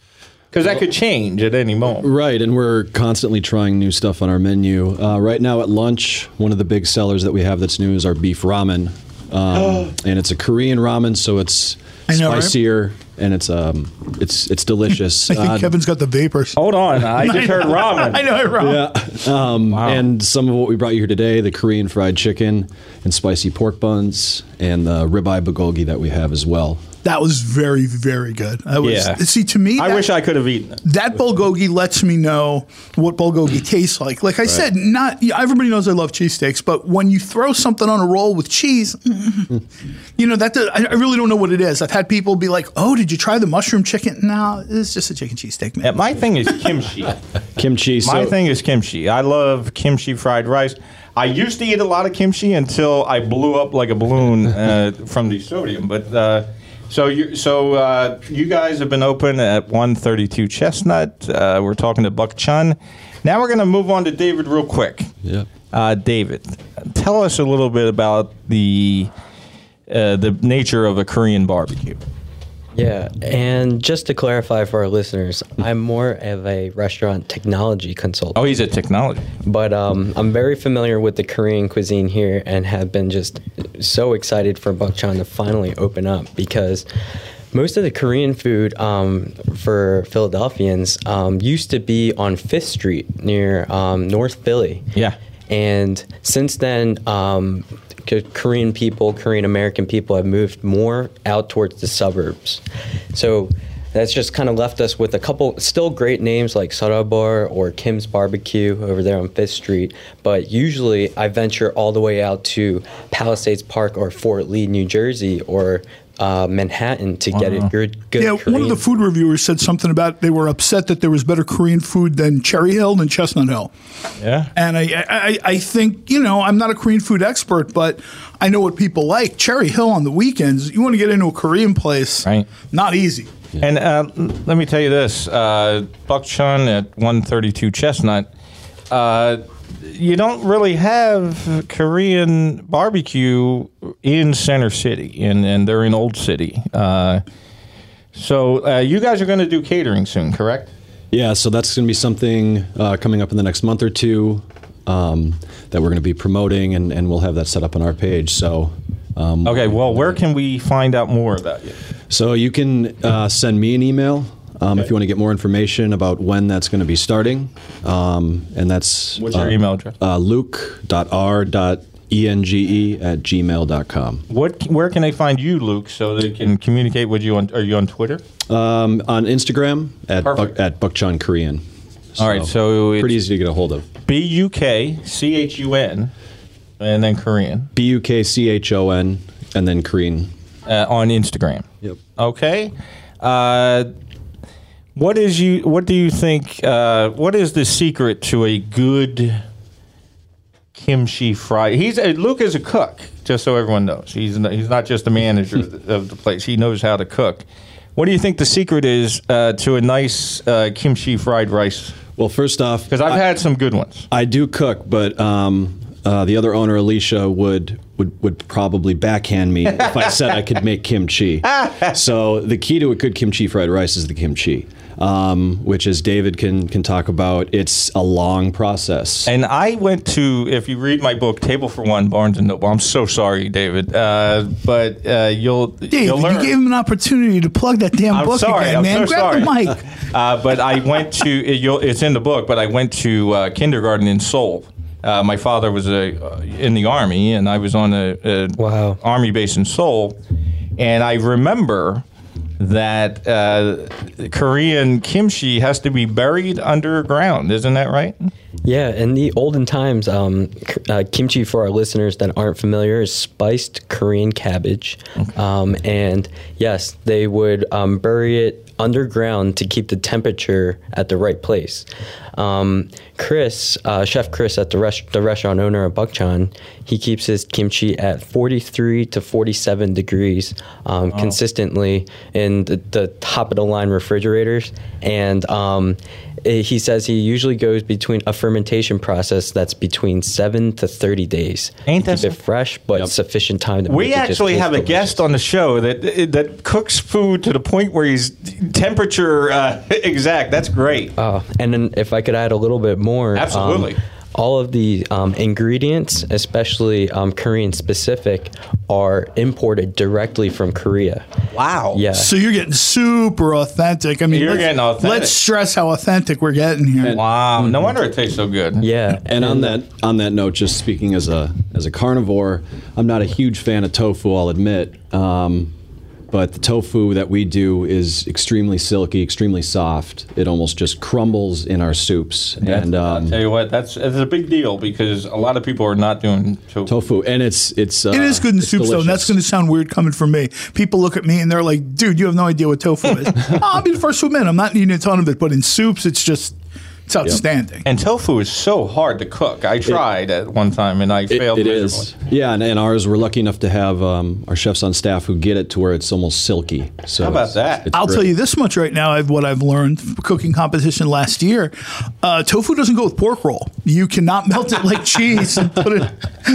Because that could change at any moment. Right, and we're constantly trying new stuff on our menu. Uh, right now at lunch, one of the big sellers that we have that's new is our beef ramen. Um, and it's a Korean ramen, so it's know, spicier, right? And it's um, it's it's delicious. I think uh, Kevin's got the vapors. Hold on, I just I heard ramen. I know, I ramen. Yeah, um, wow. And some of what we brought you here today, the Korean fried chicken and spicy pork buns, and the ribeye bulgogi that we have as well. That was very, very good. I was, yeah. See, to me, I that, wish I could have eaten it. That bulgogi lets me know what bulgogi tastes like. Like I right. said, not everybody knows I love cheesesteaks, but when you throw something on a roll with cheese, you know, that I really don't know what it is. I've had people be like, "Oh, did you try the mushroom chicken?" No, it's just a chicken cheesesteak, man. Yeah, my thing is kimchi. kimchi. So. My thing is kimchi. I love kimchi fried rice. I used to eat a lot of kimchi until I blew up like a balloon uh, from the sodium. But uh, so you so uh, you guys have been open at one thirty-two Chestnut. Uh, we're talking to Bukchon. Now we're going to move on to David real quick. Yeah, uh, David, tell us a little bit about the uh, the nature of a Korean barbecue. Yeah, and just to clarify for our listeners, I'm more of a restaurant technology consultant. Oh, he's a technology. But um, I'm very familiar with the Korean cuisine here and have been just so excited for Bukchon to finally open up, because most of the Korean food um, for Philadelphians um, used to be on Fifth Street near um, North Philly. Yeah. And since then... Um, Korean people, Korean American people have moved more out towards the suburbs. So that's just kind of left us with a couple still great names like Sarabor or Kim's Barbecue over there on Fifth Street. But usually I venture all the way out to Palisades Park or Fort Lee, New Jersey, or Uh, Manhattan to get uh-huh. a good, good yeah, Korean. One of the food reviewers said something about they were upset that there was better Korean food than Cherry Hill than Chestnut Hill. Yeah. And I, I, I think, you know, I'm not a Korean food expert, but I know what people like. Cherry Hill on the weekends, you want to get into a Korean place, right? Not easy. Yeah. And uh, let me tell you this, uh, Bukchon at one thirty-two Chestnut, uh, you don't really have Korean barbecue in Center City, and, and they're in Old City. Uh, so uh, you guys are going to do catering soon, correct? Yeah, so that's going to be something uh, coming up in the next month or two um, that we're going to be promoting, and, and we'll have that set up on our page. So um, okay, well, where can we find out more about you? So you can uh, send me an email. Um, okay. If you want to get more information about when that's going to be starting, um, and that's... What's uh, your email address? Uh, luke dot r dot enge at gmail dot com. What, where can they find you, Luke, so they can communicate with you? On, are you on Twitter? Um, on Instagram, at Bu- at Bukchon Korean. So all right, so it's... Pretty easy to get a hold of. B U K C H U N, and then Korean. B U K C H O N, and then Korean. Uh, on Instagram. Yep. Okay. Uh... What is you? What do you think? Uh, what is the secret to a good kimchi fry? He's uh, Luke is a cook, just so everyone knows. He's not, he's not just a manager of the place. He knows how to cook. What do you think the secret is uh, to a nice uh, kimchi fried rice? Well, first off, because I've I, had some good ones. I do cook, but um, uh, the other owner, Alicia, would. Would, would probably backhand me if I said I could make kimchi. So the key to a good kimchi fried rice is the kimchi, um, which, as David can can talk about, it's a long process. And I went to, if you read my book, Table for One, Barnes and Noble. I'm so sorry, David, uh, but uh, you'll David, you'll learn. You gave him an opportunity to plug that damn I'm book sorry, again, I'm man. So Grab sorry. the mic. Uh, but I went to, it, you'll, it's in the book, but I went to uh, kindergarten in Seoul. Uh, my father was a, uh, in the Army, and I was on a, a wow. Army base in Seoul. And I remember that uh, Korean kimchi has to be buried underground. Isn't that right? Yeah, in the olden times, um, uh, kimchi, for our listeners that aren't familiar, is spiced Korean cabbage. Okay. Um, and yes, they would um, bury it underground to keep the temperature at the right place. Um, Chris, uh, Chef Chris at the, rest- the restaurant owner of Bukchon, he keeps his kimchi at forty-three to forty-seven degrees um, oh. consistently in the, the top of the line refrigerators. And um, he says he usually goes between a fermentation process that's between seven to thirty days. Ain't that keep it fresh, but yep. sufficient time to we make it. We actually have a delicious guest on the show that that cooks food to the point where he's temperature uh, exact. That's great. Oh, and then if I could add a little bit more. Absolutely. Um, all of the um, ingredients, especially um, Korean specific, are imported directly from Korea. Wow. Yeah. So you're getting super authentic. I mean, you're getting authentic. Let's stress how authentic we're getting here. And, wow. Mm-hmm. No wonder it tastes so good. Yeah. And, and on that on that note, just speaking as a as a carnivore, I'm not a huge fan of tofu, I'll admit. Um, But the tofu that we do is extremely silky, extremely soft. It almost just crumbles in our soups. That's, and um, I'll tell you what, that's, that's a big deal because a lot of people are not doing tofu. Tofu, and it's it's uh, it is good in soups delicious. Though. And that's going to sound weird coming from me. People look at me and they're like, "Dude, you have no idea what tofu is." oh, I'll be the first to admit I'm not eating a ton of it, but in soups, it's just. It's outstanding. Yep. And tofu is so hard to cook. I tried it, at one time, and I it, failed It miserably. Is. Yeah, and, and ours, we're lucky enough to have um, our chefs on staff who get it to where it's almost silky. So how about that? I'll great. tell you this much right now, I've, what I've learned from cooking competition last year, uh, tofu doesn't go with pork roll. You cannot melt it like cheese and put it.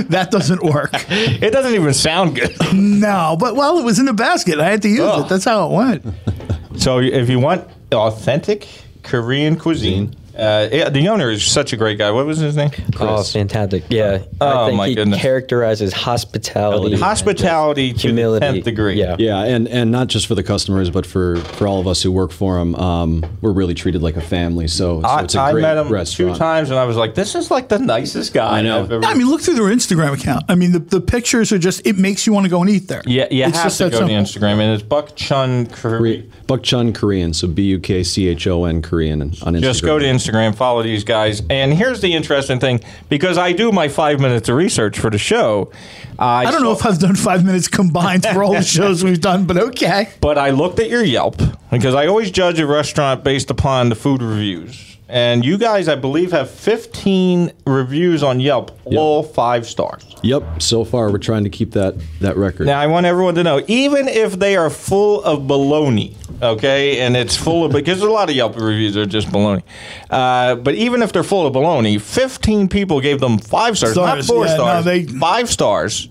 That doesn't work. It doesn't even sound good. No, but, well, it was in a basket. I had to use oh. it. That's how it went. So if you want authentic Korean cuisine, Uh, yeah, the owner is such a great guy. What was his name? Chris. Oh, fantastic. Yeah. Oh, I think my he goodness. characterizes hospitality. Hospitality to humility. the tenth degree. Yeah, yeah, and, and not just for the customers, but for, for all of us who work for him. Um, we're really treated like a family, so, so I, it's a I great restaurant. I met him restaurant. two times, and I was like, this is like the nicest guy I know. I've ever I mean, look through their Instagram account. I mean, the, the pictures are just, it makes you want to go and eat there. Yeah, you it's have just to go simple. to Instagram, and it's Bukchon Korean. Bukchon Korean, so B U K C H O N Korean on Instagram. Just go to Instagram. Instagram, follow these guys. And here's the interesting thing, because I do my five minutes of research for the show. Uh, I don't so, know if I've done five minutes combined for all the shows we've done, but okay. But I looked at your Yelp, because I always judge a restaurant based upon the food reviews. And you guys, I believe, have fifteen reviews on Yelp, yep. all five stars. Yep. So far, we're trying to keep that, that record. Now, I want everyone to know, even if they are full of baloney, okay, and it's full of, because a lot of Yelp reviews are just baloney. Uh, but even if they're full of baloney, fifteen people gave them five stars, stars not four yeah, stars, no, they, five stars.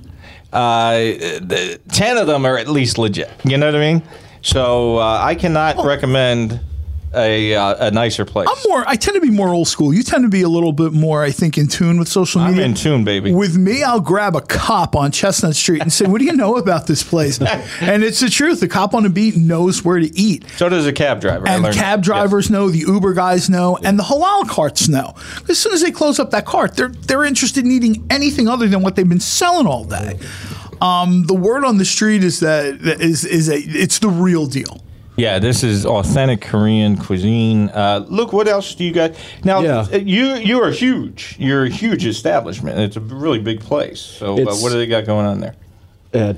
Uh, the, ten of them are at least legit. You know what I mean? So uh, I cannot oh. recommend... A, uh, a nicer place. I'm more. I tend to be more old school. You tend to be a little bit more, I think, in tune with social media. I'm in tune, baby. With me, I'll grab a cop on Chestnut Street and say, "What do you know about this place?" And it's the truth. The cop on the beat knows where to eat. So does a cab driver. And cab drivers yes. know. The Uber guys know, yeah. and the halal carts know. As soon as they close up that cart, they're they're interested in eating anything other than what they've been selling all day. Um, the word on the street is that is is a it's the real deal. Yeah, this is authentic Korean cuisine. Uh, look, what else do you got? Now, yeah. you you are huge. You're a huge establishment. It's a really big place. So uh, what do they got going on there? Uh,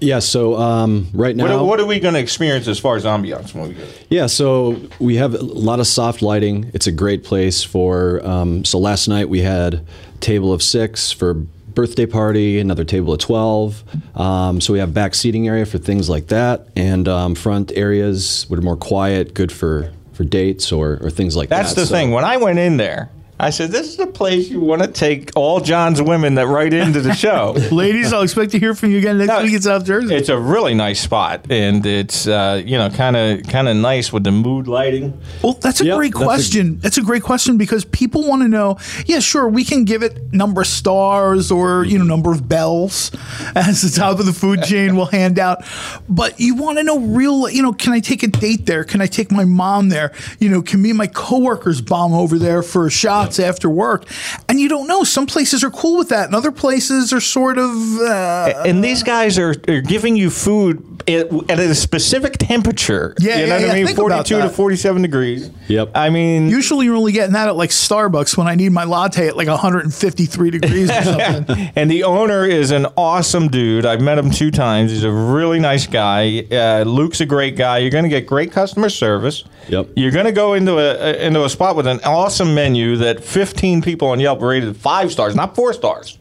yeah, so um, right now... What are, what are we going to experience as far as ambiance when we go? Yeah, so we have a lot of soft lighting. It's a great place for... Um, so last night we had a table of six for... birthday party, another table of twelve. Um, so we have back seating area for things like that, and um, front areas that are more quiet, good for, for dates or, or things like that. That's the so. thing. When I went in there, I said, this is a place you want to take all John's women that write into the show. Ladies, I'll expect to hear from you again next no, week in South Jersey. It's a really nice spot, and it's uh, you know kind of kind of nice with the mood lighting. Well, that's a yep, great that's question. A, that's a great question because people want to know, yeah, sure, we can give it number of stars or you know number of bells as the top of the food chain will hand out. But you want to know real, you know, can I take a date there? Can I take my mom there? You know, can me and my coworkers bomb over there for a shot? After work, and you don't know. Some places are cool with that, and other places are sort of. Uh, and these guys are, are giving you food at, at a specific temperature. Yeah, you know yeah, what yeah. I mean, Think forty-two to forty-seven degrees. Yep. I mean, usually you're only getting that at like Starbucks when I need my latte at like one hundred fifty-three degrees or something. And the owner is an awesome dude. I've met him two times. He's a really nice guy. Uh, Luke's a great guy. You're going to get great customer service. Yep. You're going to go into a into a spot with an awesome menu that. fifteen people on Yelp rated five stars, not four stars.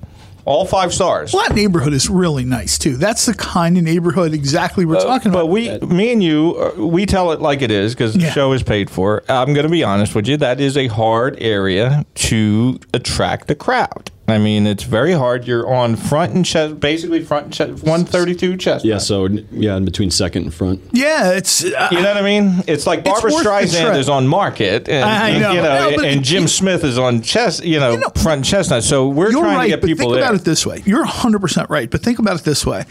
All five stars. Well, that neighborhood is really nice, too. That's the kind of neighborhood exactly we're uh, talking but about. But we, me and you, we tell it like it is because yeah. the show is paid for. I'm going to be honest with you. That is a hard area to attract the crowd. I mean, it's very hard. You're on front and chest, basically front and chest, one thirty-two chest. Yeah, so, yeah, in between second and front. Yeah, it's... Uh, you know what I mean? It's like Barbara it's Streisand is on Market, and I know. you know, no, and Jim it, Smith is on chest, you know, you know front and chestnut. So we're trying right, to get people there. You're right, but think about it this way. You're one hundred percent right, but think about it this way.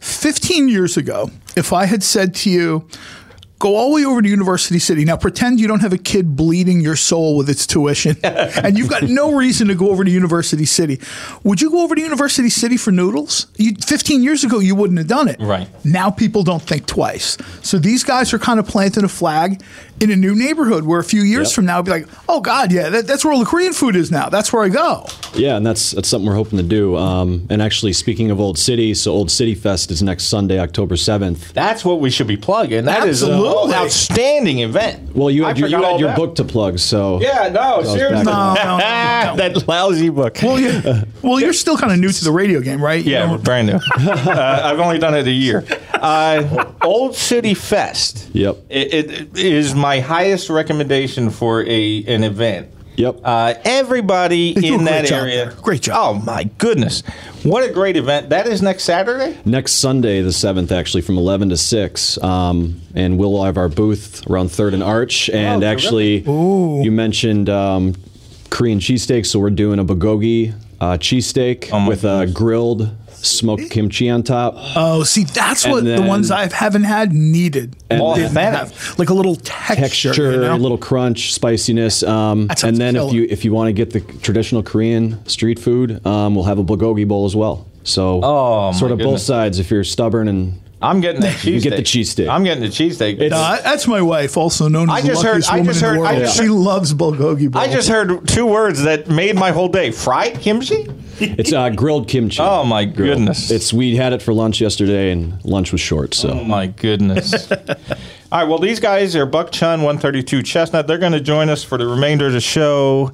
fifteen years ago, if I had said to you, Go all the way over to University City. Now, pretend you don't have a kid bleeding your soul with its tuition, and you've got no reason to go over to University City. Would you go over to University City for noodles? You, fifteen years ago, you wouldn't have done it. Right. Now people don't think twice. So these guys are kind of planting a flag in a new neighborhood where a few years yep. from now, it'll be like, oh, God, yeah, that, that's where all the Korean food is now. That's where I go. Yeah, and that's, that's something we're hoping to do. Um, and actually, speaking of Old City, so Old City Fest is next Sunday, October seventh. That's what we should be plugging. That Absolutely. Is a An outstanding event. Well, you had, you, you had your that. book to plug, so yeah, no, so seriously, no, no, no, no. That lousy book. Well, you're, well, you're still kind of new to the radio game, right? You yeah, know? We're brand new. uh, I've only done it a year. Uh, Old City Fest. Yep, it, it is my highest recommendation for a an event. Yep. Uh, everybody in that job. area. Great job. Oh, my goodness. What a great event. That is next Saturday? Next Sunday, the seventh, actually, from eleven to six. Um, and we'll have our booth around third and Arch. And oh, actually, terrific. you mentioned um, Korean cheesesteak, so we're doing a bulgogi uh, cheesesteak oh with goodness. a grilled smoked kimchi on top. Oh, see, that's and what then, the ones I haven't had needed. And didn't have. Like a little texture, texture you know? A little crunch, spiciness. Um, and then killer. if you if you want to get the traditional Korean street food, um, we'll have a bulgogi bowl as well. So oh, sort of goodness. both sides. If you're stubborn and I'm getting the cheesesteak. You get the cheesesteak. I'm getting the cheesesteak. Uh, that's my wife, also known as I just the luckiest heard, I just woman heard, in the world. I just she heard, loves bulgogi bowl. I just heard two words that made my whole day. Fried kimchi? It's uh, grilled kimchi. Oh, my grilled. goodness. It's We had it for lunch yesterday, and lunch was short. So. Oh, my goodness. All right, well, these guys are Bukchon, one thirty-two Chestnut. They're going to join us for the remainder of the show.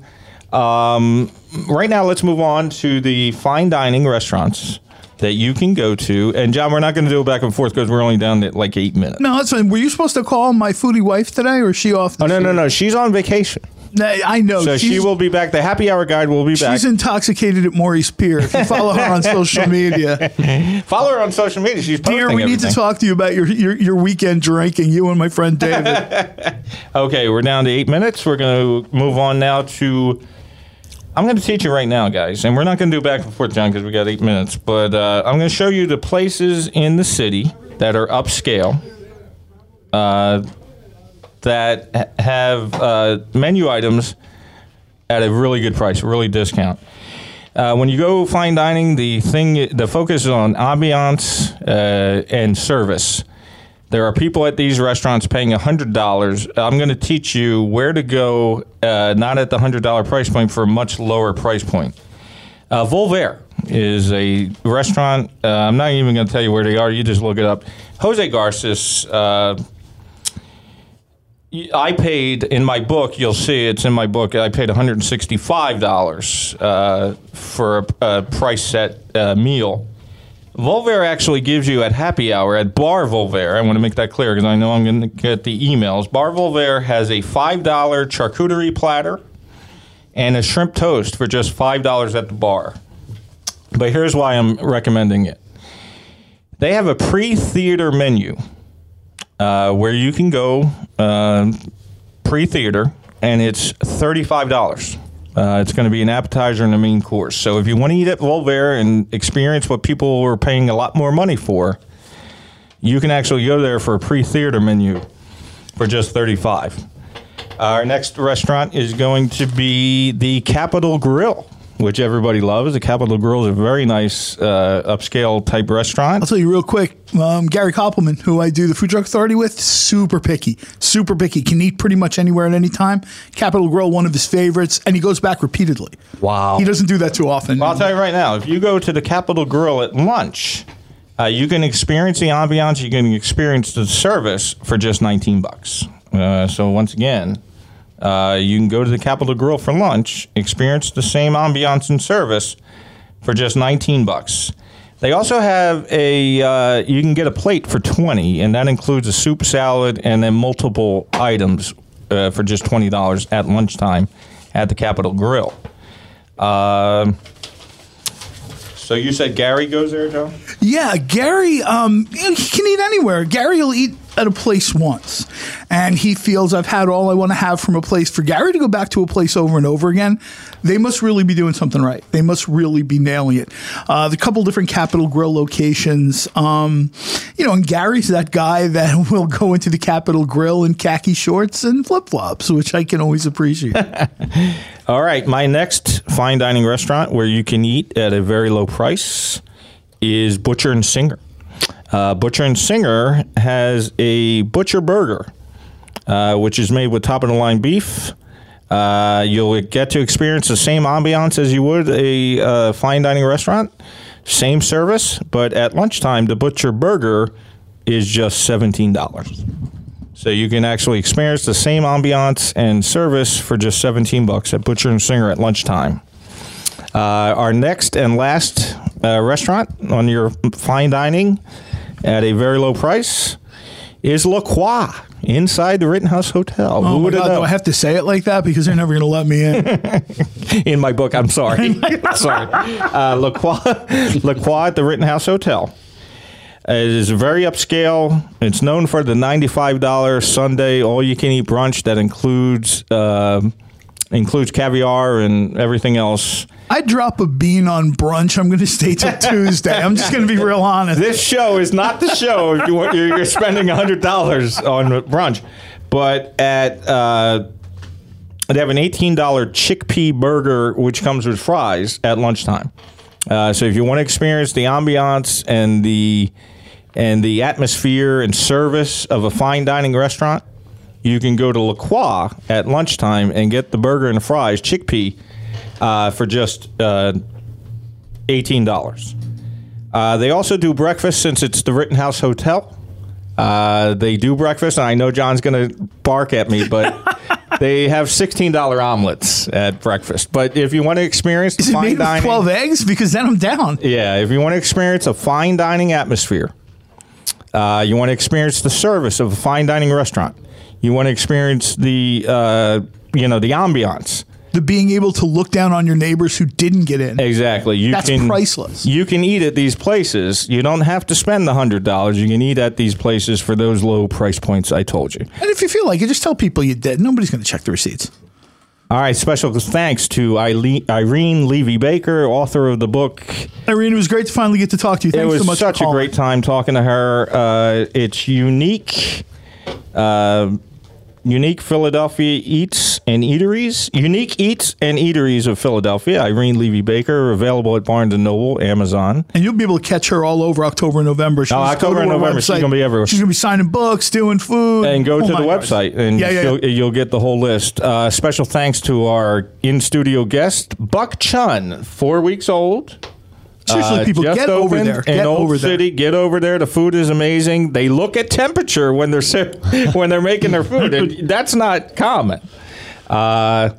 Um, right now, let's move on to the fine dining restaurants that you can go to. And, John, we're not going to do it back and forth because we're only down to like eight minutes. No, that's fine. Were you supposed to call my foodie wife today, or is she off? Oh, no, no, no. She's on vacation. I know. So she will be back. The happy hour guide will be back. She's intoxicated at Maurice Pier. If you follow her on social media. Follow her on social media. She's posting Dear, we everything. need to talk to you about your, your, your weekend drinking, you and my friend David. Okay, we're down to eight minutes. We're going to move on now to... I'm going to teach you right now, guys, and we're not going to do back and forth, John, because we got eight minutes, but uh, I'm going to show you the places in the city that are upscale, uh, that have uh, menu items at a really good price, really discount. Uh, when you go fine dining, the thing, the focus is on ambiance uh, and service. There are people at these restaurants paying one hundred dollars. I'm going to teach you where to go, uh, not at the one hundred dollars price point, for a much lower price point. Uh, Volvere is a restaurant. Uh, I'm not even going to tell you where they are. You just look it up. Jose Garces. Uh, I paid, in my book, you'll see it's in my book, I paid one hundred sixty-five dollars uh, for a, a price set uh, meal. Volvere actually gives you at happy hour at Bar Volvere. I want to make that clear because I know I'm going to get the emails. Bar Volvere has a five dollar charcuterie platter and a shrimp toast for just five dollars at the bar. But here's why I'm recommending it. They have a pre-theater menu uh, where you can go uh, pre-theater, and it's thirty-five dollars. Uh, it's going to be an appetizer and a main course. So if you want to eat at Volvere and experience what people were paying a lot more money for, you can actually go there for a pre-theater menu for just thirty-five dollars. Our next restaurant is going to be the Capitol Grill, which everybody loves. The Capitol Grill is a very nice uh, upscale-type restaurant. I'll tell you real quick, um, Gary Koppelman, who I do the Food Truck Authority with, super picky, super picky. Can eat pretty much anywhere at any time. Capitol Grill, one of his favorites, and he goes back repeatedly. Wow. He doesn't do that too often. Well, I'll tell you right now, if you go to the Capitol Grill at lunch, uh, you can experience the ambiance, you can experience the service for just nineteen bucks. Uh, so once again... Uh, you can go to the Capitol Grill for lunch, experience the same ambiance and service for just nineteen bucks. They also have a, uh, you can get a plate for twenty dollars, and that includes a soup, salad, and then multiple items uh, for just twenty dollars at lunchtime at the Capitol Grill. Uh, so you said Gary goes there, Joe? Yeah, Gary, um, he can eat anywhere. Gary will eat at a place once, and he feels I've had all I want to have from a place. For Gary to go back to a place over and over again, they must really be doing something right. They must really be nailing it. Uh, the couple different Capital Grill locations, um, you know, and Gary's that guy that will go into the Capital Grill in khaki shorts and flip-flops, which I can always appreciate. All right, my next fine dining restaurant where you can eat at a very low price is Butcher and Singer. Uh, Butcher and Singer has a butcher burger, uh, which is made with top-of-the-line beef. Uh, you'll get to experience the same ambiance as you would a uh, fine dining restaurant, same service, but at lunchtime, the butcher burger is just seventeen dollars. So you can actually experience the same ambiance and service for just seventeen bucks at Butcher and Singer at lunchtime. Uh, our next and last uh, restaurant on your fine dining at a very low price is La Croix inside the Rittenhouse Hotel. Oh, who would have known? Do I have to say it like that? Because they're never going to let me in. In my book, I'm sorry. sorry. Uh, La Croix, La Croix at the Rittenhouse Hotel. It is very upscale. It's known for the ninety-five dollars Sunday all-you-can-eat brunch that includes uh, includes caviar and everything else. I drop a bean on brunch. I'm going to stay till Tuesday. I'm just going to be real honest. This show is not the show if you want, you're spending one hundred dollars on brunch. But at uh, they have an eighteen dollars chickpea burger, which comes with fries, at lunchtime. Uh, so if you want to experience the ambiance and the and the atmosphere and service of a fine dining restaurant, you can go to La Croix at lunchtime and get the burger and the fries, chickpea, uh, for just uh, eighteen dollars. Uh, they also do breakfast since it's the Rittenhouse Hotel. Uh, they do breakfast, and I know John's going to bark at me, but... They have sixteen dollars omelets at breakfast. But if you want to experience Is it fine made dining, of twelve eggs? Because then I'm down. Yeah, if you want to experience a fine dining atmosphere, uh, you want to experience the service of a fine dining restaurant, you want to experience the uh, you know the ambiance, the being able to look down on your neighbors who didn't get in. Exactly. You That's can, priceless. You can eat at these places. You don't have to spend the one hundred dollars. You can eat at these places for those low price points I told you. And if you feel like it, just tell people you did. Nobody's going to check the receipts. All right. Special thanks to Irene Levy Baker, author of the book. Irene, it was great to finally get to talk to you. Thanks so much for calling. It was such a great time talking to her. Uh, it's unique. Uh, Unique Philadelphia Eats and Eateries. Unique Eats and Eateries of Philadelphia. Irene Levy Baker, available at Barnes and Noble, Amazon. And you'll be able to catch her all over October and November. She'll oh, October and November. Website. She's going to be everywhere. She's going to be signing books, doing food. And go oh to the website, gosh. and yeah, yeah, yeah. you'll get the whole list. Uh, special thanks to our in-studio guest, Bukchon, four weeks old. Seriously, people, uh, get over there. Get in Old over City, there. Get over there. The food is amazing. They look at temperature when they're ser- when they're making their food. And that's not common. Uh,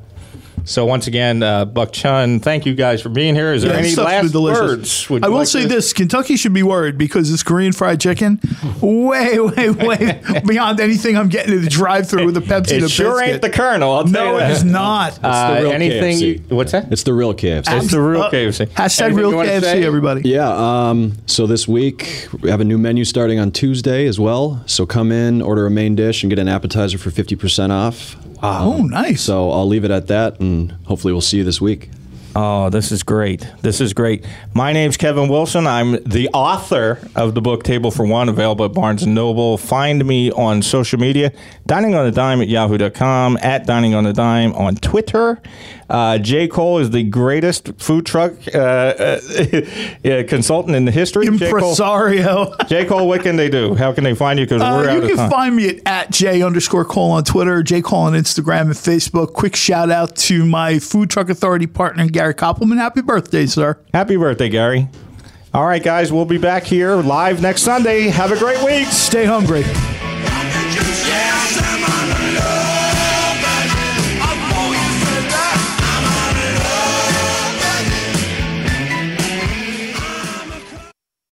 so once again, uh, Bukchon, thank you guys for being here. Is there yeah, any last words? Would I will like say to- this: Kentucky should be worried because this Korean fried chicken, way, way, way beyond anything I'm getting at the drive-thru with a Pepsi. It and a sure biscuit. Ain't the Colonel. I'll tell no, you it is not. It's uh, the real anything? You, what's that? It's the real K F C. It's Abs- the real uh, K F C. Hashtag anything real K F C, say? Everybody. Yeah. Um, so this week we have a new menu starting on Tuesday as well. So come in, order a main dish, and get an appetizer for fifty percent off. Wow. Oh, nice. So I'll leave it at that, and hopefully we'll see you this week. Oh, this is great. This is great. My name's Kevin Wilson. I'm the author of the book Table for One, available at Barnes and Noble. Find me on social media, Dining on a Dime at yahoo dot com, at Dining on a Dime on Twitter. Uh, J. Cole is the greatest food truck uh, uh, consultant in the history. Impresario. J. Cole, J. Cole, what can they do? How can they find you? Because uh, we're out of time. You can find me at, at J underscore Cole on Twitter, J. Cole on Instagram and Facebook. Quick shout out to my food truck authority partner, Gary Koppelman. Happy birthday, sir. Happy birthday, Gary. All right, guys, we'll be back here live next Sunday. Have a great week. Stay hungry.